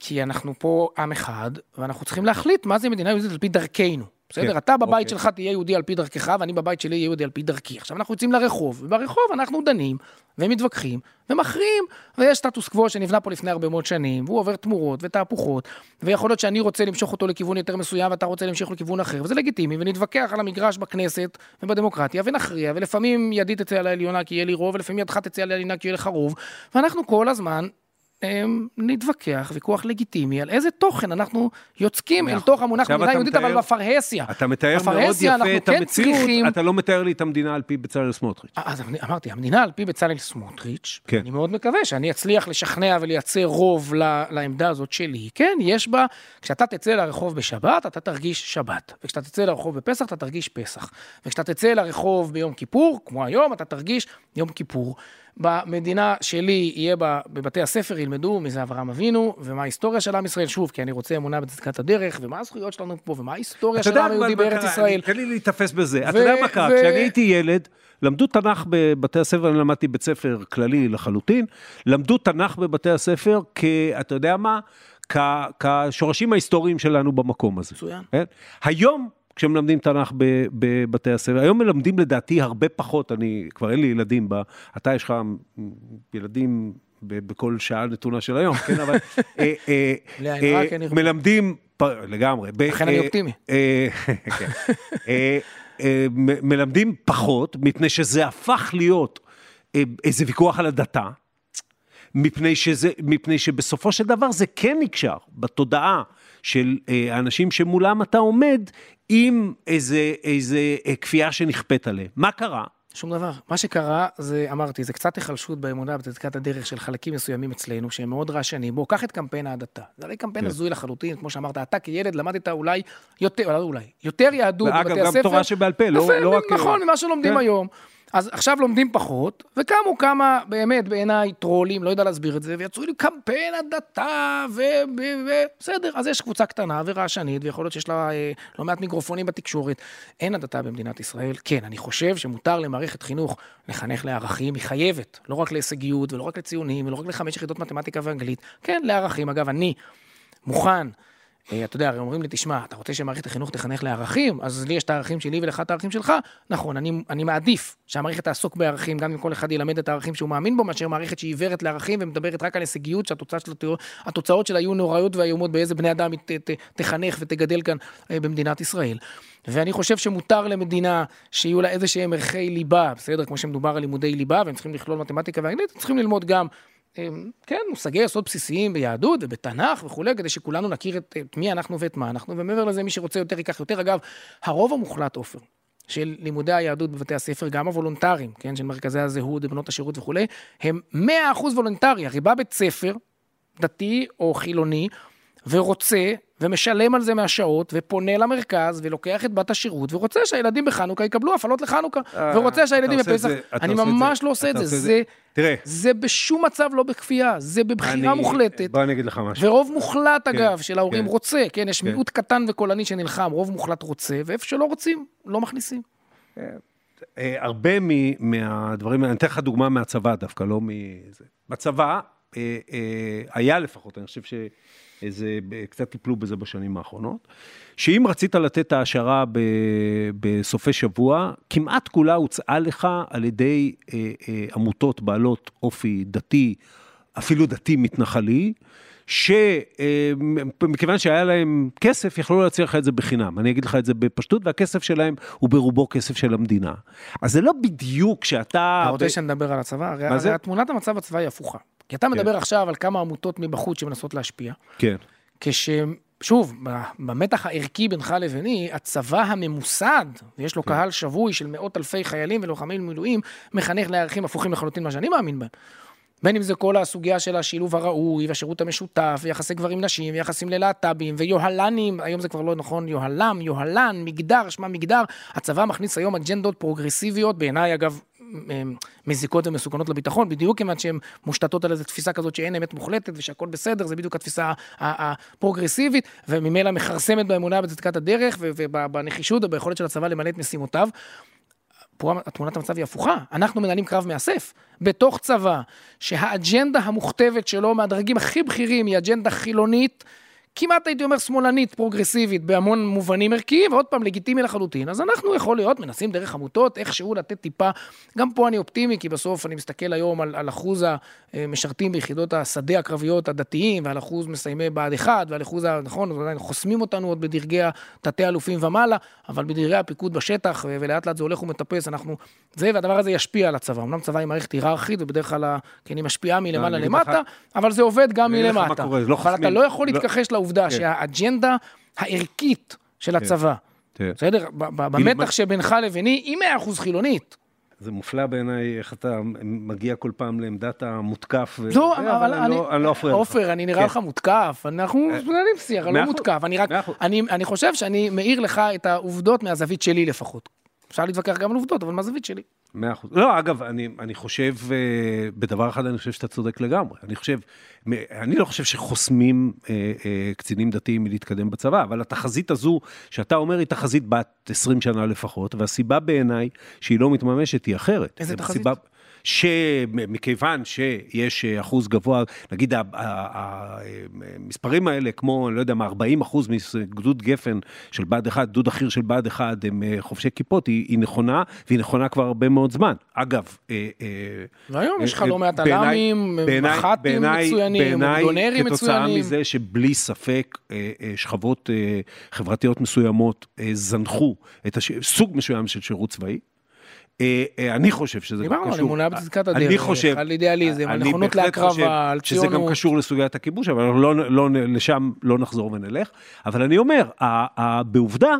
כי אנחנו פה עם אחד, ואנחנו צריכים להחליט מה זה מדינה יהודית על פי דרכנו. בסדר? אתה בבית שלך תהיה יהודי על פי דרכך, ואני בבית שלי יהיה יהודי על פי דרכי. עכשיו אנחנו יוצאים לרחוב, וברחוב אנחנו דנים, ומתווכחים, ומכריעים, ויש סטטוס קוו שנבנה פה לפני הרבה מאוד שנים, והוא עובר תמורות ותהפוכות, ויכול להיות שאני רוצה למשוך אותו לכיוון יותר מסוים, ואתה רוצה להמשיך לכיוון אחר, וזה לגיטימי, ונתווכח על המגרש בכנסת ובדמוקרטיה, ונכריע, ולפעמים ידי תצא על העליונה כי יהיה לי רוב, ולפעמים ידך תצא על העליונה כי יהיה לך רוב, ואנחנו כל הזמן נתווכח, ויכוח לגיטימי, על איזה תוכן אנחנו יוצקים אל תוך המונח מדינה יהודית, אבל בפרהסיה. אתה מתאר מאוד יפה את המציאות, אתה לא מתאר לי את המדינה על פי בצלאל סמוטריץ'. אז אמרתי, המדינה על פי בצלאל סמוטריץ', אני מאוד מקווה שאני אצליח לשכנע ולייצר רוב לעמדה הזאת שלי. כן, יש בה, כשאתה תצא לרחוב בשבת, אתה תרגיש שבת, וכשאתה תצא לרחוב בפסח, אתה תרגיש פסח, וכשאתה תצא לרחוב ביום כיפור, כמו היום, אתה תרגיש יום כיפור. במדינה שלי יהיה בבתי הספר, ילמדו מזה אברהם אבינו, ומה ההיסטוריה של עם ישראל, שוב, כי אני רוצה אמונה בצדקת הדרך, ומה הזכויות שלנו פה, ומה ההיסטוריה של עם היהודי בארץ ישראל. תן לי להתאפס בזה, אתה יודע מה קרה, כשאני הייתי ילד, למדו תנ"ך בבתי הספר, אני למדתי בית ספר כללי לחלוטין, למדו תנ"ך בבתי הספר, אתה יודע מה, כשורשים ההיסטוריים שלנו במקום הזה. היום, כשמלמדים תנ"ך בבתי הספר, היום מלמדים לדעתי הרבה פחות, אני כבר אין לי ילדים, אתה יש לך ילדים בכל שעה נתונה של היום, כן, אבל מלמדים לגמרי, לכן אני אופטימי, מלמדים פחות, מפני שזה הפך להיות איזה ויכוח על הדתה, מפני שבסופו של דבר זה כן נקשר בתודעה של האנשים שמולם אתה עומד, עם איזה כפייה שנכפת עליה. מה קרה? שום דבר. מה שקרה, זה, אמרתי, זה קצת החלשות באמונה בצדקת הדרך של חלקים מסוימים אצלנו, שהם מאוד רעשנים. בוא, קח את קמפיין ההדתה. זה הרי קמפיין הזוי לחלוטין, כמו שאמרת, אתה כילד למדת אולי יותר יהדות בבתי הספר. ואגב, גם תורה שבעל פה, לא רק... נכון, ממה שלומדים היום. אז עכשיו לומדים פחות, וקמו כמה באמת בעיניי טרולים, לא יודע להסביר את זה, ויצרו לי קמפיין הדתה, בסדר, אז יש קבוצה קטנה ורעשנית, ויכול להיות שיש לה לא מעט מיקרופונים בתקשורת, אין הדתה במדינת ישראל, כן, אני חושב שמותר למערכת חינוך לחנך לערכים, היא חייבת, לא רק להישגיות, ולא רק לציונים, ולא רק ל5 יחידות מתמטיקה ואנגלית, כן, לערכים, אגב, אני מוכן אתה יודע, אומרים לי, תשמע, אתה רוצה שמערכת החינוך תחנך לערכים, אז לי יש את הערכים שלי ולך את הערכים שלך. נכון, אני מעדיף שהמערכת תעסוק בערכים, גם אם כל אחד ילמד את הערכים שהוא מאמין בו, מאשר מערכת שעיוורת לערכים ומדברת רק על הישגיות, שהתוצאות שלה יהיו נוראיות והיומות, באיזה בני אדם תחנך ותגדל כאן במדינת ישראל. ואני חושב שמותר למדינה שיהיו לה איזה שהם ערכי ליבה, בסדר, כמו שמדובר על לימודי ליבה, והם צריכים לכלול מתמטיקה ואנגלית, צריכים ללמוד גם כן, מושגי יסוד בסיסיים ביהדות ובתנ"ך וכו', כדי שכולנו נכיר את מי אנחנו ואת מה אנחנו, ומעבר לזה מי שרוצה יותר ייקח יותר. אגב, הרוב המוחלט, עופר, של לימודי היהדות בבתי הספר, גם הוולונטריים, כן, של מרכזי הזהות, בנות השירות וכו', הם 100% וולונטרי. הרי בא בית ספר, דתי או חילוני, ורוצה, ומשלם על זה מהשעות, ופונה למרכז, ולוקח את בת השירות, ורוצה שהילדים בחנוכה יקבלו הפעלות לחנוכה, ורוצה שהילדים בפסח, אני ממש לא עושה את זה. זה בשום מצב לא בכפייה, זה בבחירה מוחלטת. בוא נגיד לך משהו. ורוב מוחלט, אגב, של ההורים רוצה, כן, יש מיעוט קטן וקולני שנלחם, רוב מוחלט רוצה, ואיפה שלא רוצים, לא מכניסים. הרבה מהדברים, אני אתן לך דוגמה מהצבא דווקא, לא מזה. בצבא, היה לפחות, אני חושב ש... איזה, קצת טיפלו בזה בשנים האחרונות, שאם רצית לתת ההשערה בסופי שבוע, כמעט כולה הוצאה לך על ידי עמותות בעלות אופי דתי, אפילו דתי מתנחלי, שמכיוון שהיה להם כסף, יכלו להציע לך את זה בחינם. אני אגיד לך את זה בפשטות, והכסף שלהם הוא ברובו כסף של המדינה. אז זה לא בדיוק שאתה... אתה רוצה שנדבר על הצבא? הרי התמונת המצב הצבא היא הפוכה. כי אתה מדבר עכשיו על כמה עמותות מבחוץ שמנסות להשפיע. כן. כששוב, במתח הערכי בינך לביני, הצבא הממוסד, ויש לו קהל שבוי של מאות אלפי חיילים ולוחמים מילואים, מחנך לערכים הפוכים לחלוטין מה שאני מאמין בהם. בין אם זה כל הסוגיה של השילוב הראוי, והשירות המשותף, ויחסי גברים נשים, ויחסים ללהט"בים, ויוהלנים, היום זה כבר לא נכון, יוהלם, יוהלן, מגדר, שמה מגדר, הצבא מכניס היום אג'נדות פרוגרסיביות, בעיניי אגב, מזיקות ומסוכנות לביטחון, בדיוק כמעט שהן מושתתות על איזו תפיסה כזאת שאין אמת מוחלטת ושהכל בסדר, זה בדיוק התפיסה הפרוגרסיבית, וממילא מחרסמת באמונה בצדקת הדרך ובנחישות וביכולת של הצבא למלא את משימותיו. פה תמונת המצב היא הפוכה. אנחנו מנהלים קרב מאסף בתוך צבא, שהאג'נדה המוכתבת שלו מהדרגים הכי בכירים היא אג'נדה חילונית, כמעט הייתי אומר שמאלנית, פרוגרסיבית, בהמון מובנים ערכיים, ועוד פעם לגיטימי לחלוטין. אז אנחנו יכול להיות, מנסים דרך עמותות, איכשהו לתת טיפה, גם פה אני אופטימי, כי בסוף אני מסתכל היום על אחוז המשרתים ביחידות השדה הקרביות הדתיים, ועל אחוז מסיימי בעד אחד, ועל אחוז, נכון, חוסמים אותנו עוד בדרגי תתי אלופים ומעלה, אבל בדרגי הפיקוד בשטח, ולאט לאט זה הולך ומטפס, אנחנו, זה, והדבר הזה ישפיע על הצבא. אמנם צבא היא מערכת היררכית, ובדרך כלל, כן, היא משפיעה מלמעלה למטה, אבל זה עובד גם מלמטה. אבל אתה לא יכול להתכחש העובדה שהאג'נדה הערכית של הצבא, בסדר? במתח שבינך לביני, היא 100% חילונית. זה מופלא בעיניי, איך אתה מגיע כל פעם לעמדת המותקף. לא, אבל אני לא אפריע לך. עופר, אני נראה לך מותקף, אנחנו נהנים שיח, אני לא מותקף. אני חושב שאני מאיר לך את העובדות מהזווית שלי לפחות. אפשר להתווכח גם על עובדות, אבל מהזווית שלי. 100%. לא, אגב, אני חושב, בדבר אחד אני חושב שאתה צודק לגמרי. אני לא חושב שחוסמים קצינים דתיים מלהתקדם בצבא, אבל התחזית הזו, שאתה אומר, היא תחזית בת 20 שנה לפחות, והסיבה בעיניי שהיא לא מתממשת היא אחרת. איזה תחזית? שמכיוון שיש אחוז גבוה, נגיד המספרים האלה, כמו, לא יודע מה, 40% מגדוד גפן של בעד אחד, גדוד אחיר של בעד אחד, הם חובשי כיפות, היא נכונה, והיא נכונה כבר הרבה מאוד זמן. אגב, היום יש לך לא מעט אלמים, מח"טים מצוינים, מוגדונרים מצוינים. כתוצאה מזה שבלי ספק שכבות חברתיות מסוימות זנחו את סוג מסוים של שירות צבאי, אני חושב שזה גם קשור. אמונה בצדקת הדרך, על אידיאליזם, על נכונות להקרבה, על ציונות. שזה גם קשור לסוגיית הכיבוש, אבל לשם לא נחזור ונלך. אבל אני אומר, בעובדה,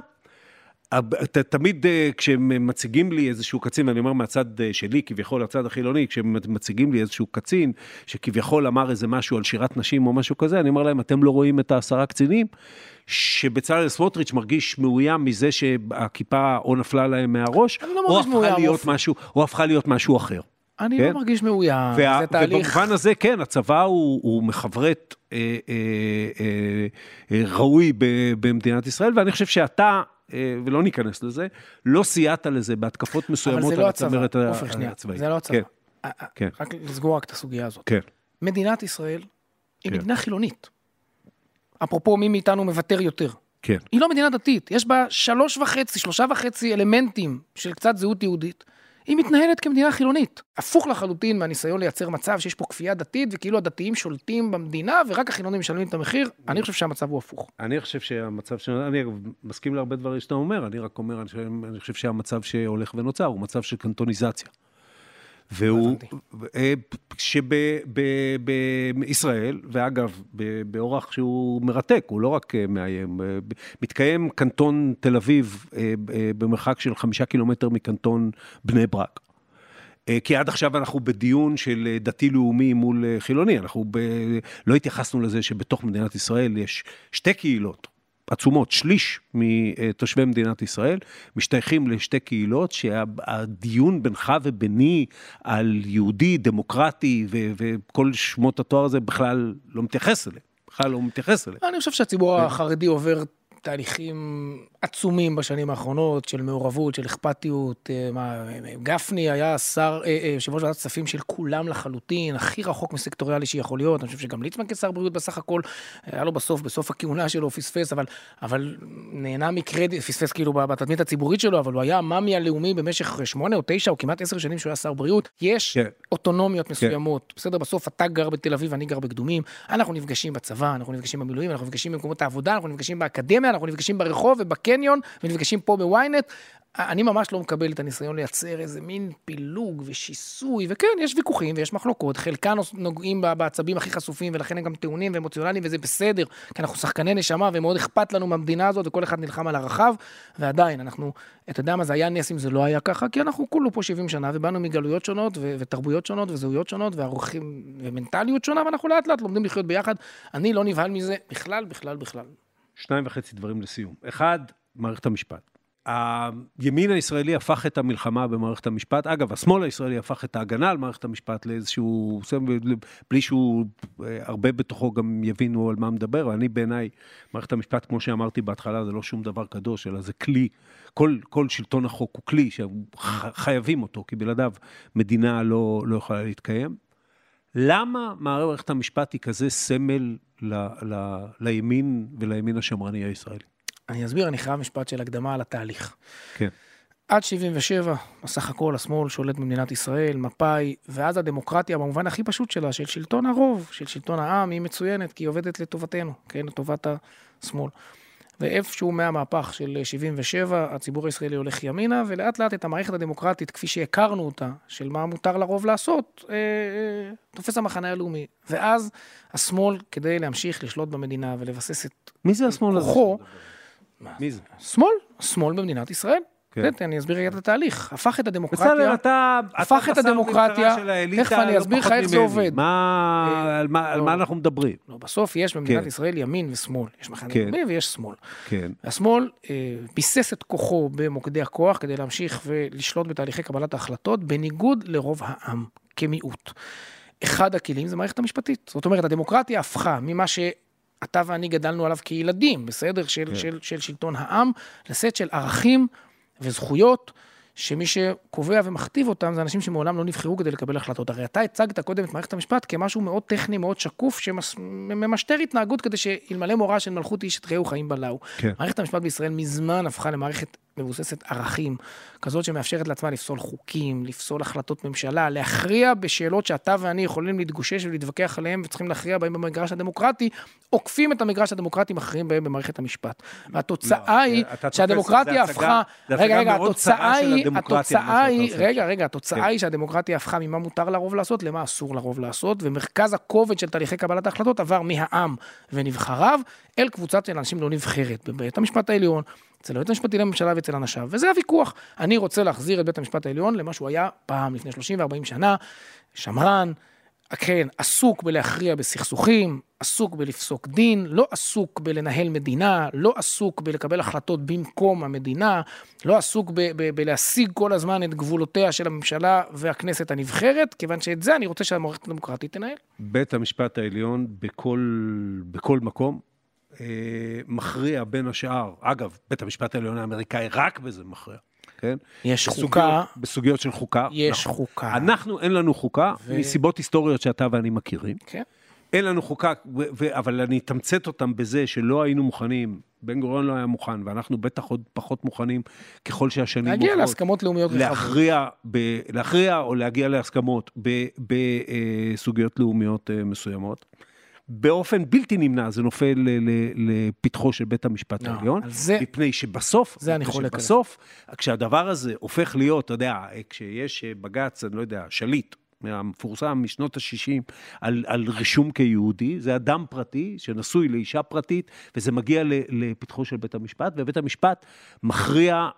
תמיד כשמציגים לי איזשהו קצין, אני אומר מהצד שלי, כביכול הצד החילוני, כשמציגים לי איזשהו קצין, שכביכול אמר איזה משהו על שירת נשים או משהו כזה, אני אומר להם, אתם לא רואים את 10 קצינים, שבצלאל סמוטריץ' מרגיש מאוים מזה שהכיפה או נפלה להם מהראש, או הפכה להיות משהו אחר. אני לא מרגיש מאוים, זה תהליך. ובמובן הזה, כן, הצבא הוא מחברת ראוי במדינת ישראל, ואני חושב שאתה, ולא ניכנס לזה, לא סייעת לזה בהתקפות מסוימות על הצמרת הצבאית. אבל זה לא הצבא, זה לא הצבא. רק לסגור רק את הסוגיה הזאת. מדינת ישראל היא מדינה חילונית. אפרופו מי מאיתנו מוותר יותר. כן. היא לא מדינה דתית, יש בה 3.5 אלמנטים של קצת זהות יהודית, היא מתנהלת כמדינה חילונית. הפוך לחלוטין מהניסיון לייצר מצב שיש פה כפייה דתית, וכאילו הדתיים שולטים במדינה, ורק החילונים משלמים את המחיר. אני חושב שהמצב הוא הפוך. אני חושב שהמצב, אני מסכים להרבה דברים שאתה אומר, אני רק אומר, אני חושב שהמצב שהולך ונוצר, הוא מצב של קנטוניזציה. והוא, שבישראל, ואגב, באורח שהוא מרתק, הוא לא רק מאיים, מתקיים קנטון תל אביב במרחק של 5 קילומטר מקנטון בני ברק. כי עד עכשיו אנחנו בדיון של דתי לאומי מול חילוני, אנחנו לא התייחסנו לזה שבתוך מדינת ישראל יש 2 קהילות. עצומות, 1/3 מתושבי מדינת ישראל, משתייכים לשתי קהילות, שהדיון בינך וביני, על יהודי, דמוקרטי, וכל שמות התואר הזה, בכלל לא מתייחס אליהם. אני חושב שהציבור החרדי עובר תהליכים עצומים בשנים האחרונות, של מעורבות, של אכפתיות. גפני היה שר, יושב ראש ועדת כספים של כולם לחלוטין, הכי רחוק מסקטוריאלי שיכול להיות. אני חושב שגם ליצמן כשר בריאות בסך הכל, היה לו בסוף הכהונה שלו פספס, אבל נהנה מקרדיט, פספס כאילו בתדמית הציבורית שלו, אבל הוא היה המאמי הלאומי במשך 8 או 9 או כמעט 10 שנים שהוא היה שר בריאות. יש אוטונומיות מסוימות. בסדר, בסוף אתה גר בתל אביב, אני גר בקדומים. אנחנו נפגשים בצבא, אנחנו נפגשים במילואים, אנחנו נפגשים במקומות העבודה, אנחנו נפגשים באקדמיה, אנחנו נפגשים ברחוב ובקניון, ונפגשים פה בוויינט. אני ממש לא מקבל את הניסיון לייצר איזה מין פילוג ושיסוי, וכן, יש ויכוחים ויש מחלוקות, חלקן נוגעים בעצבים הכי חשופים, ולכן הם גם טעונים ואמוציונליים, וזה בסדר, כי אנחנו שחקני נשמה, ומאוד אכפת לנו מהמדינה הזאת, וכל אחד נלחם על הרחב, ועדיין, אנחנו, אתה יודע מה, זה היה נס אם זה לא היה ככה, כי אנחנו כולו פה 70 שנה, ובאנו מגלויות שונות, ותרבויות שונות, וזהויות שונות, וערכים ומנטליות שונה, ואנחנו לאט לאט לומדים לחיות ביחד. אני לא נבהל מזה, בכלל. 2.5 דברים לסיום. 1, מערכת המשפט. הימין הישראלי הפך את המלחמה במערכת המשפט, אגב, השמאל הישראלי הפך את ההגנה על מערכת המשפט לאיזשהו, בלי שהוא הרבה בתוכו גם יבינו על מה מדבר, ואני בעיניי, מערכת המשפט, כמו שאמרתי בהתחלה, זה לא שום דבר קדוש, אלא זה כלי, כל שלטון החוק הוא כלי שחייבים אותו, כי בלעדיו מדינה לא יכולה להתקיים. למה מערכת המשפט היא כזה סמל לימין ולימין השמרני הישראלי? אני אסביר, אני חייב משפט של הקדמה על התהליך. כן. עד 77, בסך הכל, השמאל שולט במדינת ישראל, מפאי, ואז הדמוקרטיה, במובן הכי פשוט שלה, של שלטון הרוב, של שלטון העם, היא מצוינת, כי היא עובדת לטובתנו, כן, לטובת השמאל. ואיפשהו מהמהפך של 77, הציבור הישראלי הולך ימינה, ולאט לאט את המערכת הדמוקרטית, כפי שהכרנו אותה, של מה מותר לרוב לעשות, תופס המחנה הלאומי. ואז השמאל, כדי להמשיך לשלוט במדינה ולבסס את כוחו, מי זה? שמאל במדינת ישראל. אני אסביר את התהליך. הפך את הדמוקרטיה. בצלאל, אתה הדמוקרטיה של האליטה. תכף אני אסביר לך איך זה עובד. על מה אנחנו מדברים? בסוף יש במדינת ישראל ימין ושמאל. יש מחנה ימין ויש שמאל. השמאל ביסס את כוחו במוקדי הכוח כדי להמשיך ולשלוט בתהליכי קבלת ההחלטות בניגוד לרוב העם כמיעוט. אחד הכלים זה מערכת המשפטית. זאת אומרת, הדמוקרטיה הפכה ממה ש... אתה ואני גדלנו עליו כילדים, בסדר, של שלטון העם, לסט של ערכים וזכויות, שמי שקובע ומכתיב אותם, זה אנשים שמעולם לא נבחרו כדי לקבל החלטות. הרי אתה הצגת קודם את מערכת המשפט כמשהו מאוד טכני, מאוד שקוף, שממשטר התנהגות כדי שילמלא מורה של מלכות איש את רעהו חיים בלעו. מערכת המשפט בישראל מזמן הפכה למערכת מבוססת ערכים, כזאת שמאפשרת לעצמה לפסול חוקים, לפסול החלטות ממשלה, להכריע בשאלות שאתה ואני יכולים להתגושש ולהתווכח עליהם, וצריכים להכריע בהם במגרש הדמוקרטי, עוקפים את המגרש הדמוקרטי, מכריעים בהם במערכת המשפט. והתוצאה היא שהדמוקרטיה הפכה... התוצאה היא שהדמוקרטיה הפכה ממה מותר לרוב לעשות, למה אסור לרוב לעשות, ומרכז הכובד של תהליכי קבלת ההחלטות עבר מהעם ונבחריו אל קבוצת של אנשים לא נבחרת, בבית המשפט העליון, אצל היועץ המשפטי לממשלה ואצל אנשיו, וזה הוויכוח. אני רוצה להחזיר את בית המשפט העליון למה שהוא היה פעם, לפני 30 ו-40 שנה, שמרן, כן, עסוק בלהכריע בסכסוכים, עסוק בלפסוק דין, לא עסוק בלנהל מדינה, לא עסוק בלקבל החלטות במקום המדינה, לא עסוק בלהשיג כל הזמן את גבולותיה של הממשלה והכנסת הנבחרת, כיוון שאת זה אני רוצה שהמערכת הדמוקרטית תנהל. בית המשפט העליון בכל מקום, מכריע בין השאר, אגב, בית המשפט העליון האמריקאי רק בזה מכריע, כן? יש חוקה. בסוגיות של חוקה. יש חוקה. אנחנו אין לנו חוקה, מסיבות היסטוריות שאתה ואני מכירים. כן. אין לנו חוקה, אבל אני תמצאת אותם בזה שלא היינו מוכנים, בן גוריון לא היה מוכן, ואנחנו בטח עוד פחות מוכנים, ככל שהשנים מוכנות. להגיע להסכמות לאומיות. להכריע או להגיע להסכמות בסוגיות לאומיות מסוימות. באופן בלתי נמנע, זה נופל לפתחו של בית המשפט העליון, מפני שבסוף, כשהדבר הזה הופך להיות, אתה יודע, כשיש בג"ץ, אני לא יודע, שליט, המפורסם משנות ה-60 על רישום כיהודי, זה אדם פרטי שנשוי לאישה פרטית, וזה מגיע לפתחו של בית המשפט, ובית המשפט מכריע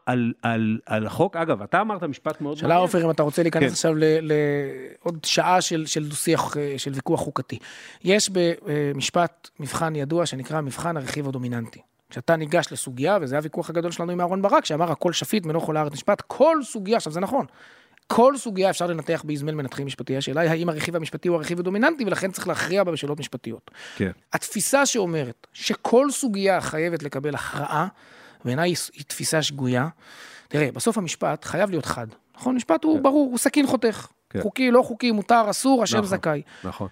על החוק. אגב, אתה אמרת משפט מאוד... שאלה עופר, אם אתה רוצה להיכנס עכשיו לעוד שעה של דו-שיח, של ויכוח חוקתי. יש במשפט מבחן ידוע שנקרא מבחן הרכיב הדומיננטי. כשאתה ניגש לסוגיה, וזה הוויכוח הגדול שלנו עם אהרון ברק, שאמר הכל שפיט מנוח עולה ארץ משפט, כל סוגיה, עכשיו זה נכון. כל סוגיה אפשר לנתח באיזמל מנתחים משפטי, השאלה היא האם הרכיב המשפטי הוא הרכיב הדומיננטי, ולכן צריך להכריע בה בשאלות משפטיות. כן. התפיסה שאומרת שכל סוגיה חייבת לקבל הכרעה, בעיניי היא תפיסה שגויה. תראה, בסוף המשפט חייב להיות חד. נכון? משפט הוא ברור, הוא סכין חותך. חוקי, לא חוקי, מותר, אסור, השם זכאי. נכון.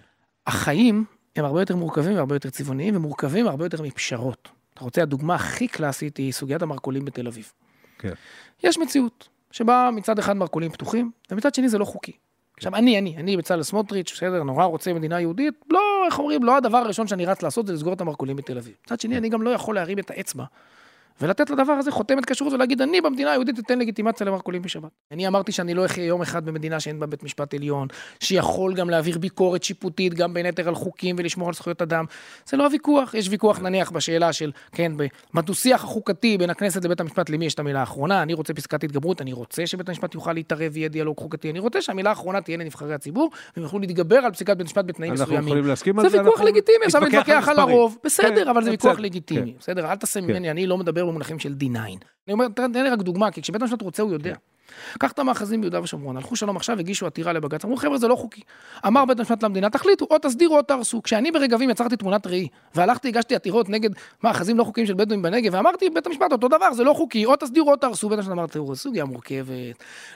החיים הם הרבה יותר מורכבים והרבה יותר צבעוניים, ומורכבים הרבה יותר מפשרות. אתה רוצה, הדוגמה הכי קלאסית היא סוגיית המרכולים בתל אביב. כן. יש מציאות. שבה מצד אחד מרכולים פתוחים, ומצד שני זה לא חוקי. עכשיו, אני בצלאל סמוטריץ', בסדר, נורא רוצה מדינה יהודית, לא, איך אומרים, לא הדבר הראשון שאני רץ לעשות, זה לסגור את המרכולים בתל אביב. מצד שני, אני גם לא יכול להרים את האצבע, ולתת לדבר הזה חותמת כשרות, ולהגיד, אני במדינה היהודית אתן לגיטימציה למרכולים בשבת. אני אמרתי שאני לא אחיה יום אחד במדינה שאין בה בית משפט עליון, שיכול גם להעביר ביקורת שיפוטית, גם בין יתר על חוקים ולשמור על זכויות אדם. זה לא הוויכוח. יש ויכוח נניח בשאלה של, כן, במדושיח החוקתי בין הכנסת לבית המשפט, למי יש את המילה האחרונה. אני רוצה פסקת התגברות, אני רוצה שבית המשפט יוכל להתערב, יהיה דיאלוג חוקתי. אני רוצה שהמילה האחרונה תהיה לנבחרי הציבור, והם יוכלו להתגבר על פסיקת בית משפט בתנאים מסוימים. זה ויכוח לגיטימי, עכשיו נתווכח על הרוב. בסדר, אבל זה ויכוח לגיטימי. בסדר, אל תעשה ממני, אני לא מדבר במונחים של D9. אני אומר, תן לי רק דוגמה, כי כשבית המשפט רוצה, הוא יודע. קח את המאחזים ביהודה ושומרון, הלכו שלום עכשיו, הגישו עתירה לבג"ץ, אמרו, חבר'ה, זה לא חוקי. אמר בית המשפט למדינה, תחליטו, או תסדירו, או תהרסו. כשאני ברגבים יצרתי תמונת ראי, והלכתי, הגשתי עתירות נגד מאחזים לא חוקיים של בדואים בנגב, ואמרתי, בית המשפט, אותו דבר, זה לא חוקי, או תסדירו, או תהרסו. בית המשפט אמר, זו סוגיה מורכבת,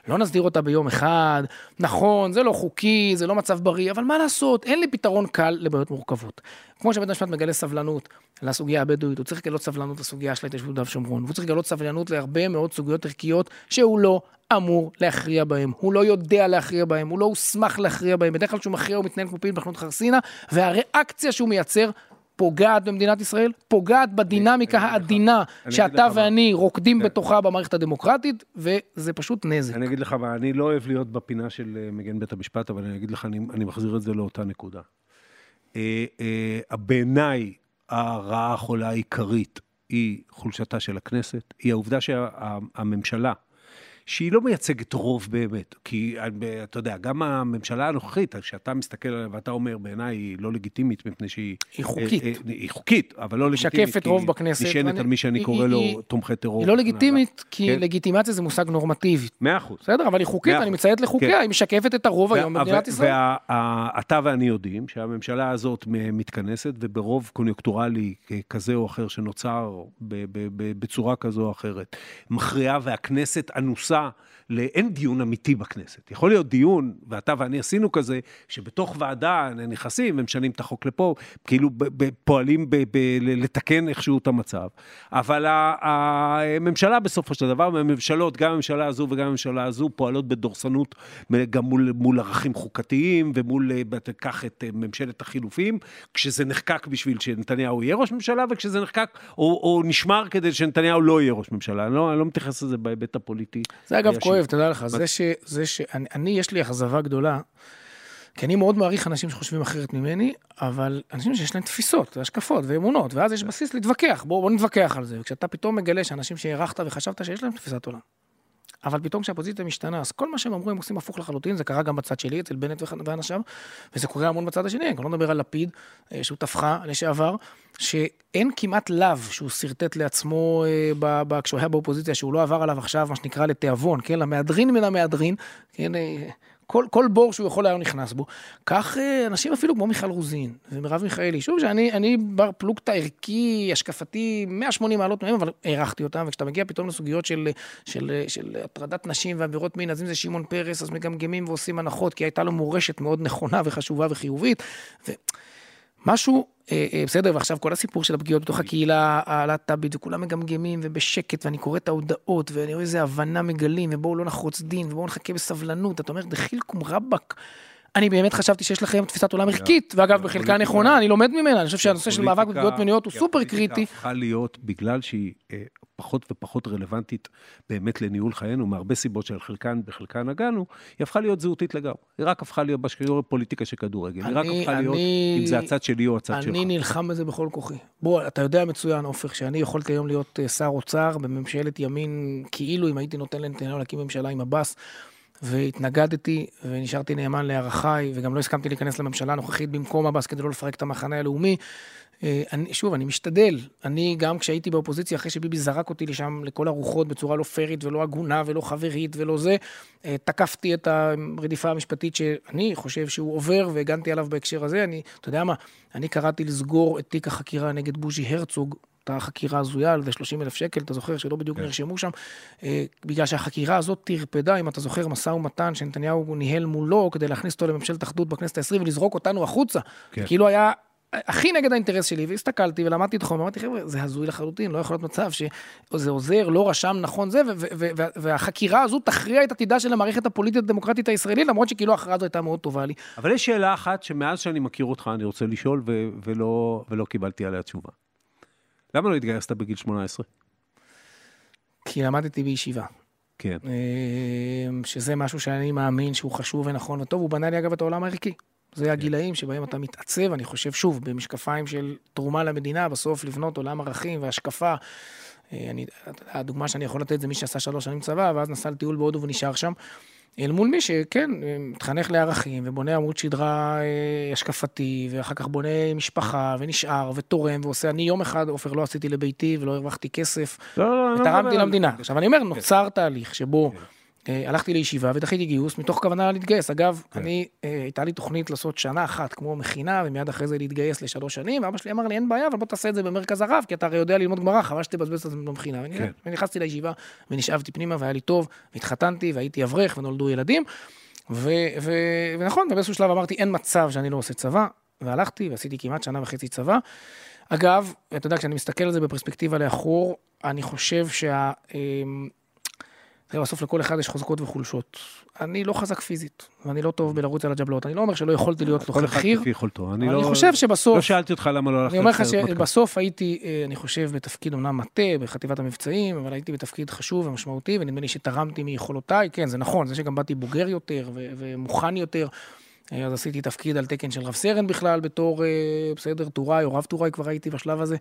לא נסדיר אותה ביום אחד, נכון, זה לא חוקי, זה לא מצב בריא, אבל מה לעשות? אין לי פתרון קל לבעיות מורכבות. כמו שבית המשפט מגלה סבלנות לסוגיה הבדואית, הוא צריך לגלות סבלנות לסוגיה של ההתיישבות ביהודה ושומרון, והוא צריך לגלות סבלנות להרבה מאוד סוגיות ערכיות שהוא לא אמור להכריע בהם, הוא לא יודע להכריע בהם, הוא לא הוסמך להכריע בהם, בדרך כלל שהוא מכריע הוא מתנהל כמו פעיל בחנות חרסינה, והריאקציה שהוא מייצר פוגעת במדינת ישראל, פוגעת בדינמיקה העדינה שאתה ואני רוקדים בתוכה במערכת הדמוקרטית, וזה פשוט נזק. אני אגיד לך, אני לא אוהב להיות בפינה של מגן בית המשפט, אבל אני אגיד לך, אני מחזיר את זה לאותה נקודה. בעיניי הרעה החולה העיקרית היא חולשתה של הכנסת, היא העובדה שהממשלה, שהיא לא מייצגת רוב באמת, כי אתה יודע, גם הממשלה הנוכחית, כשאתה מסתכל עליה ואתה אומר, בעיניי היא לא לגיטימית, מפני שהיא... היא חוקית. היא חוקית, אבל לא לגיטימית. משקפת רוב בכנסת. נשענת על מי שאני קורא לו תומכי טרור. היא לא לגיטימית, כי לגיטימציה זה מושג נורמטיבי. 100%. בסדר, אבל היא חוקית, אני מציית לחוקיה, היא משקפת את הרוב היום במדינת ישראל. ואתה ואני יודעים שהממשלה הזאת מתכנסת, וברוב קוניונקטורלי כזה או אחר שנוצר בצורה כזו או אחרת, מכריעה, והכנסת אנוסה לאין דיון אמיתי בכנסת. יכול להיות דיון, ואתה ואני עשינו כזה, שבתוך ועדה נכנסים, הם שנים את החוק לפה, כאילו פועלים לתקן איכשהו את המצב. אבל הממשלה בסופו של דבר, הממשלות, גם הממשלה הזו וגם הממשלה הזו, פועלות בדורסנות, גם מול ערכים חוקתיים, ומול, כך את ממשלת החילופים, כשזה נחקק בשביל שנתניהו יהיה ראש ממשלה, וכשזה נחקק, או נשמר כדי שנתניהו לא יהיה ראש ממשלה. אני לא מתייחס לזה בהיבט הפוליטי. זה אגב כואב, תדע לך, אני יש לי אכזבה גדולה, כי אני מאוד מעריך אנשים שחושבים אחרת ממני, אבל אנשים שיש להם תפיסות, השקפות ואמונות, ואז יש בסיס להתווכח, בואו נתווכח על זה, וכשאתה פתאום מגלה שאנשים שהערכת וחשבת שיש להם תפיסת עולם, אבל פתאום כשהפוזיציה משתנה, אז כל מה שהם אמרו הם עושים הפוך לחלוטין, זה קרה גם בצד שלי, אצל בנט ואנשיו, וזה קורה המון בצד השני, אני לא מדבר על לפיד, שהוא תפחה לשעבר, שאין כמעט לב שהוא סרטט לעצמו כשהוא היה באופוזיציה, שהוא לא עבר עליו עכשיו, מה שנקרא לתיאבון, כן? למהדרין מן המהדרין, כן? כל בור שהוא יכול היה נכנס בו. כך אנשים אפילו כמו מיכל רוזין ומרב מיכאלי, שוב שאני בר פלוגת הערכי, השקפתי 180 מעלות מהם, אבל הערכתי אותם, וכשאתה מגיע פתאום לסוגיות של הטרדת נשים ועבירות מין, אז אם זה שמעון פרס, אז מגמגמים ועושים הנחות, כי הייתה לו מורשת מאוד נכונה וחשובה וחיובית, משהו, בסדר, ועכשיו כל הסיפור של הפגיעות בתוך הקהילה הלהט"בית, וכולם מגמגמים ובשקט, ואני קורא את ההודעות, ואני רואה איזה הבנה מגלים, ובואו לא נחרוץ דין, ובואו נחכה בסבלנות, אתה אומר, דחילקום רבק, אני באמת חשבתי שיש לכם תפיסת עולם ערכית, ואגב, בחלקה נכונה, אני לומד ממנה, אני חושב שהנושא של מאבק בפגיעות מיניות הוא סופר קריטי. הפכה להיות, בגלל שהיא פחות ופחות רלוונטית באמת לניהול חיינו, מהרבה סיבות של בחלקן נגענו, היא הפכה להיות זהותית לגמרי. היא רק הפכה להיות בשקיעור פוליטיקה של כדורגל. היא רק הפכה להיות, אם זה הצד שלי או הצד שלך. אני נלחם בזה בכל כוחי. בוא, אתה יודע מצוין, עופר, שאני יכולתי היום להיות שר אוצר בממשלת ימין, כאילו אם הייתי נותן לנתניהו להקים ממשלה עם עבאס, והתנגדתי, ונשארתי נאמן לערכיי, וגם לא הסכמתי להיכנס לממשלה הנוכחית במקום הבאס, כדי לא לפרק את המחנה הלאומי. שוב, אני משתדל. אני גם כשהייתי באופוזיציה, אחרי שביבי זרק אותי לשם לכל הרוחות, בצורה לא פרית ולא הגונה ולא חברית ולא זה, תקפתי את הרדיפה המשפטית שאני חושב שהוא עובר, והגנתי עליו בהקשר הזה. אתה יודע מה? אני קראתי לסגור את תיק החקירה נגד בוז'י הרצוג, החקירה הזויה, על זה 30,000 שקל, אתה זוכר שלא בדיוק נרשמו שם, בגלל שהחקירה הזאת תרפדה, אם אתה זוכר, משא ומתן שנתניהו ניהל מולו, כדי להכניס אותו לממשלת אחדות בכנסת ה-20, ולזרוק אותנו החוצה, כאילו היה הכי נגד האינטרס שלי, והסתכלתי ולמדתי את חומר, אמרתי, חבר'ה, זה הזוי לחלוטין, לא יכול להיות מצב שזה עוזר, לא רשם נכון זה, והחקירה הזו תכריע את עתידה של המערכת הפוליטית הדמוקרטית הישראלית, למרות שכאילו ההכרעה הזו הייתה מאוד טובה לי. אבל יש שאלה אחת שמאז שאני מכיר אותך, אני רוצה לשאול ולא קיבלתי עליה תשובה. למה לא התגייסת בגיל 18? כי למדתי בישיבה. כן. שזה משהו שאני מאמין שהוא חשוב ונכון וטוב, הוא בנה לי אגב את העולם הערכי. זה הגילאים שבהם אתה מתעצב, אני חושב שוב, במשקפיים של תרומה למדינה, בסוף לבנות עולם ערכים והשקפה. הדוגמה שאני יכול לתת זה מי שעשה 3 שנים צבא, ואז נסע לטיול בהודו ונשאר שם. אל מול מי שכן, מתחנך לערכים, ובונה עמוד שדרה השקפתי, ואחר כך בונה משפחה, ונשאר, ותורם, ועושה, אני יום אחד, עופר, לא עשיתי לביתי, ולא הרווחתי כסף, ותרמתי למדינה. עכשיו, אני אומר, נוצר תהליך שבו הלכתי לישיבה, ודחיתי גיוס, מתוך כוונה להתגייס. אגב, הייתה לי תוכנית לעשות שנה אחת, כמו מכינה, ומיד אחרי זה להתגייס ל3 שנים, ואבא שלי אמר לי, אין בעיה, אבל בוא תעשה את זה במרכז הרב, כי אתה הרי יודע ללמוד גמרא, חבל שתבזבז את זה במכינה. ונכנסתי לישיבה, ונשאבתי פנימה, והיה לי טוב, והתחתנתי, והייתי אברך, ונולדו ילדים, ונכון, ובאיזשהו שלב אמרתי, אין מצב שאני לא עושה צבא, והלכתי, ועשיתי כמעט 1.5 שנה צבא. אגב, אתה יודע, כשאני מסתכל על זה בפרספקטיבה לאחור, אני חושב שה... בסוף לכל אחד יש חוזקות וחולשות. אני לא חזק פיזית, ואני לא טוב בלרוץ על הג'בלות. אני לא אומר שלא יכולתי להיות לוחם חי"ר. אני חושב שבסוף... לא שאלתי אותך למה לא הלכת... אני אומר לך שבסוף הייתי, אני חושב, בתפקיד אומנם מטה, בחטיבת המבצעים, אבל הייתי בתפקיד חשוב ומשמעותי, ונדמה לי שתרמתי מיכולותיי. כן, זה נכון, זה שגם באתי בוגר יותר ומוכן יותר. אז עשיתי תפקיד על תקן של רב סרן בכלל, בתור בסדר טוראי או רב טוראי כבר הייתי בשלב הזה.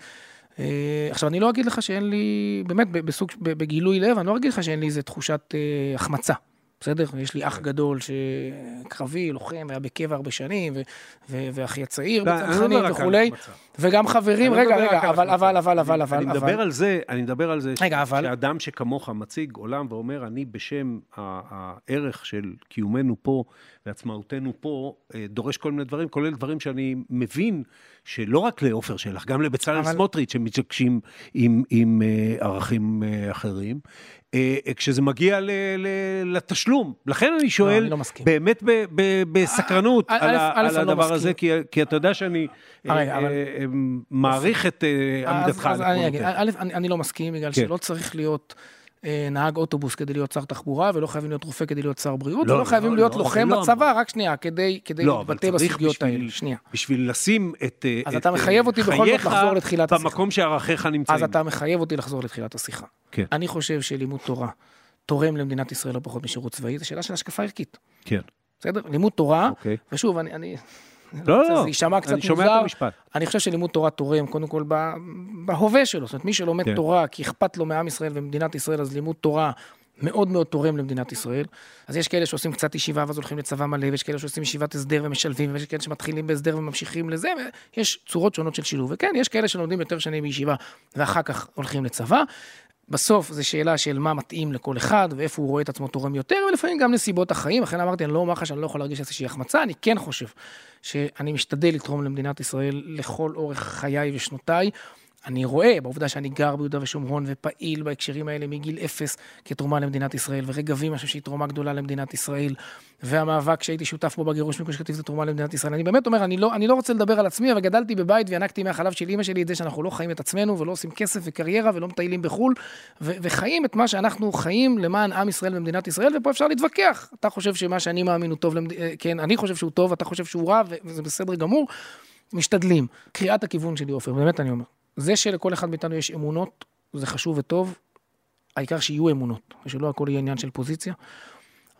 עכשיו, אני לא אגיד לך שאין לי, באמת, בגילוי לב, אני לא אגיד לך שאין לי איזו תחושת החמצה, בסדר? יש לי אח גדול שקרבי, לוחם, היה בקבע הרבה שנים, ואחי הצעיר בצנחנים וכולי, וגם חברים, רגע, אבל. אני מדבר על זה שאדם שכמוך מציג עולם ואומר, אני בשם הערך של קיומנו פה, ועצמאותנו פה, דורש כל מיני דברים, כולל דברים שאני מבין, שלא רק לעופר שלך, גם לבצלאל סמוטריץ' שמתשקשים עם ערכים אחרים, כשזה מגיע לתשלום. לכן אני שואל באמת בסקרנות על הדבר הזה, כי אתה יודע שאני מעריך את עמדתך. אני לא מסכים, בגלל שלא צריך להיות... נהג אוטובוס כדי להיות שר תחבורה, ולא חייבים להיות רופא כדי להיות שר בריאות, ולא חייבים להיות לוחם בצבא, רק שנייה, כדי להתבטא בסוגיות האלה. שנייה. בשביל לשים את חייך במקום שערכיך נמצאים. אז אתה מחייב אותי לחזור לתחילת השיחה. אני חושב שלימוד תורה תורם למדינת ישראל לא פחות משירות צבאי, זו שאלה של השקפה ערכית. כן. בסדר? לימוד תורה, ושוב, לא, זה יישמע קצת מוזר. אני חושב שלימוד תורה תורם, קודם כל בהווה שלו. זאת אומרת, מי שלומד תורה, כי אכפת לו מעם ישראל ומדינת ישראל, אז לימוד תורה מאוד מאוד תורם למדינת ישראל. אז יש כאלה שעושים קצת ישיבה, ואז הולכים לצבא מלא, ויש כאלה שעושים ישיבת הסדר ומשלבים, ויש כאלה שמתחילים בהסדר וממשיכים לזה, ויש צורות שונות של שילוב. וכן, יש כאלה שלומדים יותר שנים בישיבה, ואחר כך הולכים לצבא. בסוף זו שאלה של מה מתאים לכל אחד, ואיפה הוא רואה את עצמו תורם יותר, ולפעמים גם נסיבות החיים. לכן אמרתי, אני לא אומר לך שאני לא יכול להרגיש איזושהי החמצה, אני כן חושב שאני משתדל לתרום למדינת ישראל לכל אורך חיי ושנותיי. אני רואה, בעובדה שאני גר ביהודה ושומרון ופעיל בהקשרים האלה מגיל אפס כתרומה למדינת ישראל, ורגבים משהו שהיא תרומה גדולה למדינת ישראל, והמאבק שהייתי שותף בו בגירוש מגוש קטיף זה תרומה למדינת ישראל. אני באמת אומר, אני לא רוצה לדבר על עצמי, אבל גדלתי בבית וינקתי מהחלב של אמא שלי את זה שאנחנו לא חיים את עצמנו ולא עושים כסף וקריירה ולא מטיילים בחול, וחיים את מה שאנחנו חיים למען עם ישראל ומדינת ישראל, ופה אפשר להתווכח. אתה חושב שמה שאני מאמין הוא טוב, כן, אני חושב שהוא טוב, אתה חושב שהוא רע, וזה בסדר גמור. משתדלים. קריאת הכיוון שלי, אופר, באמת אני אומר. זה שלכל אחד מאיתנו יש אמונות, זה חשוב וטוב, העיקר שיהיו אמונות, ושלא הכל יהיה עניין של פוזיציה,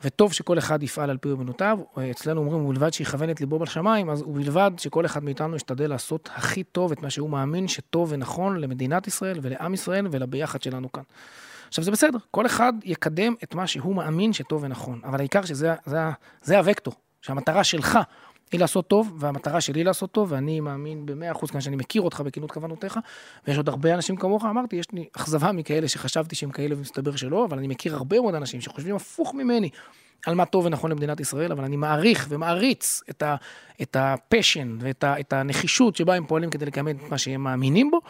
וטוב שכל אחד יפעל על פי אמונותיו, אצלנו אומרים, ובלבד שיכוון את ליבו בשמיים, אז ובלבד שכל אחד מאיתנו ישתדל לעשות הכי טוב את מה שהוא מאמין שטוב ונכון למדינת ישראל ולעם ישראל ולביחד שלנו כאן. עכשיו זה בסדר, כל אחד יקדם את מה שהוא מאמין שטוב ונכון, אבל העיקר שזה הווקטור, שהמטרה שלך היא לעשות טוב, והמטרה שלי לעשות טוב, ואני מאמין ב100% כאן שאני מכיר אותך בכנות כוונותיך, ויש עוד הרבה אנשים כמוך, אמרתי, יש לי אכזבה מכאלה שחשבתי שהם כאלה ומסתבר שלא, אבל אני מכיר הרבה מאוד אנשים שחושבים הפוך ממני על מה טוב ונכון למדינת ישראל, אבל אני מעריך ומעריץ את הפשן ואת הנחישות שבה הם פועלים כדי לקיים את מה שהם מאמינים בו.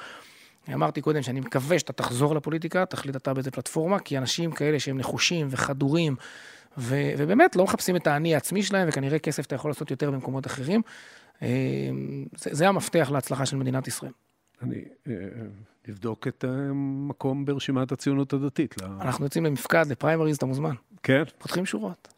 אמרתי קודם שאני מקווה שאתה תחזור לפוליטיקה, תחליט אתה באיזה פלטפורמה, כי אנשים כאלה שהם נחושים וחדורים, ובאמת לא מחפשים את העני העצמי שלהם, וכנראה כסף אתה יכול לעשות יותר במקומות אחרים. זה המפתח להצלחה של מדינת ישראל. אני נבדוק את המקום ברשימת הציונות הדתית. אנחנו יוצאים למפקד, לפריימריז, אתה מוזמן. כן. פותחים שורות.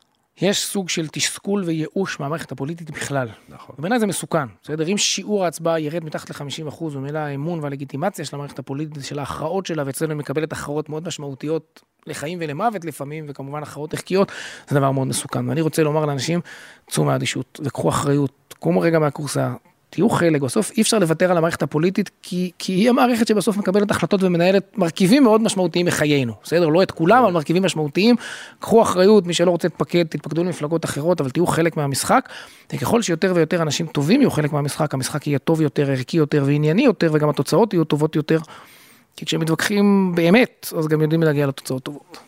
יש סוג של תסכול וייאוש מהמערכת הפוליטית בכלל. נכון. בעיניי זה מסוכן. בסדר, אם שיעור ההצבעה ירד מתחת ל-50%, ומילא האמון והלגיטימציה של המערכת הפוליטית, של ההכרעות שלה, ואצלנו מקבלת הכרעות מאוד משמעותיות לחיים ולמוות לפעמים, וכמובן הכרעות ערכיות, זה דבר מאוד מסוכן. ואני רוצה לומר לאנשים, צאו מהאדישות, וקחו אחריות, קומו רגע מהקורסה, תהיו חלק, בסוף אי אפשר לוותר על המערכת הפוליטית, כי היא המערכת שבסוף מקבלת החלטות ומנהלת מרכיבים מאוד משמעותיים מחיינו. בסדר? לא את כולם, אבל מרכיבים משמעותיים. קחו אחריות, מי שלא רוצה להתפקד, תתפקדו למפלגות אחרות, אבל תהיו חלק מהמשחק. וככל שיותר ויותר אנשים טובים יהיו חלק מהמשחק, המשחק יהיה טוב יותר, ערכי יותר וענייני יותר, וגם התוצאות יהיו טובות יותר. כי כשמתווכחים באמת, אז גם יודעים להגיע לתוצאות טובות.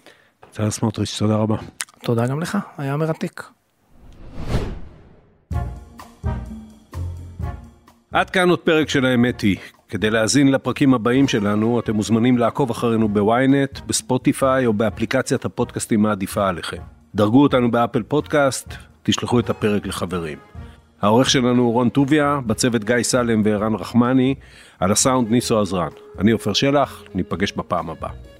בצלאל סמוטריץ', תודה רבה. תודה גם לך, היה מרתק. עד כאן עוד פרק של האמת היא. כדי להזין לפרקים הבאים שלנו, אתם מוזמנים לעקוב אחרינו בוויינט, בספוטיפיי או באפליקציית הפודקאסטים העדיפה עליכם. דרגו אותנו באפל פודקאסט, תשלחו את הפרק לחברים. העורך שלנו הוא רון טוביה, בצוות גיא סלם וערן רחמני, על הסאונד ניסו עזרן. אני עפר שלח, ניפגש בפעם הבאה.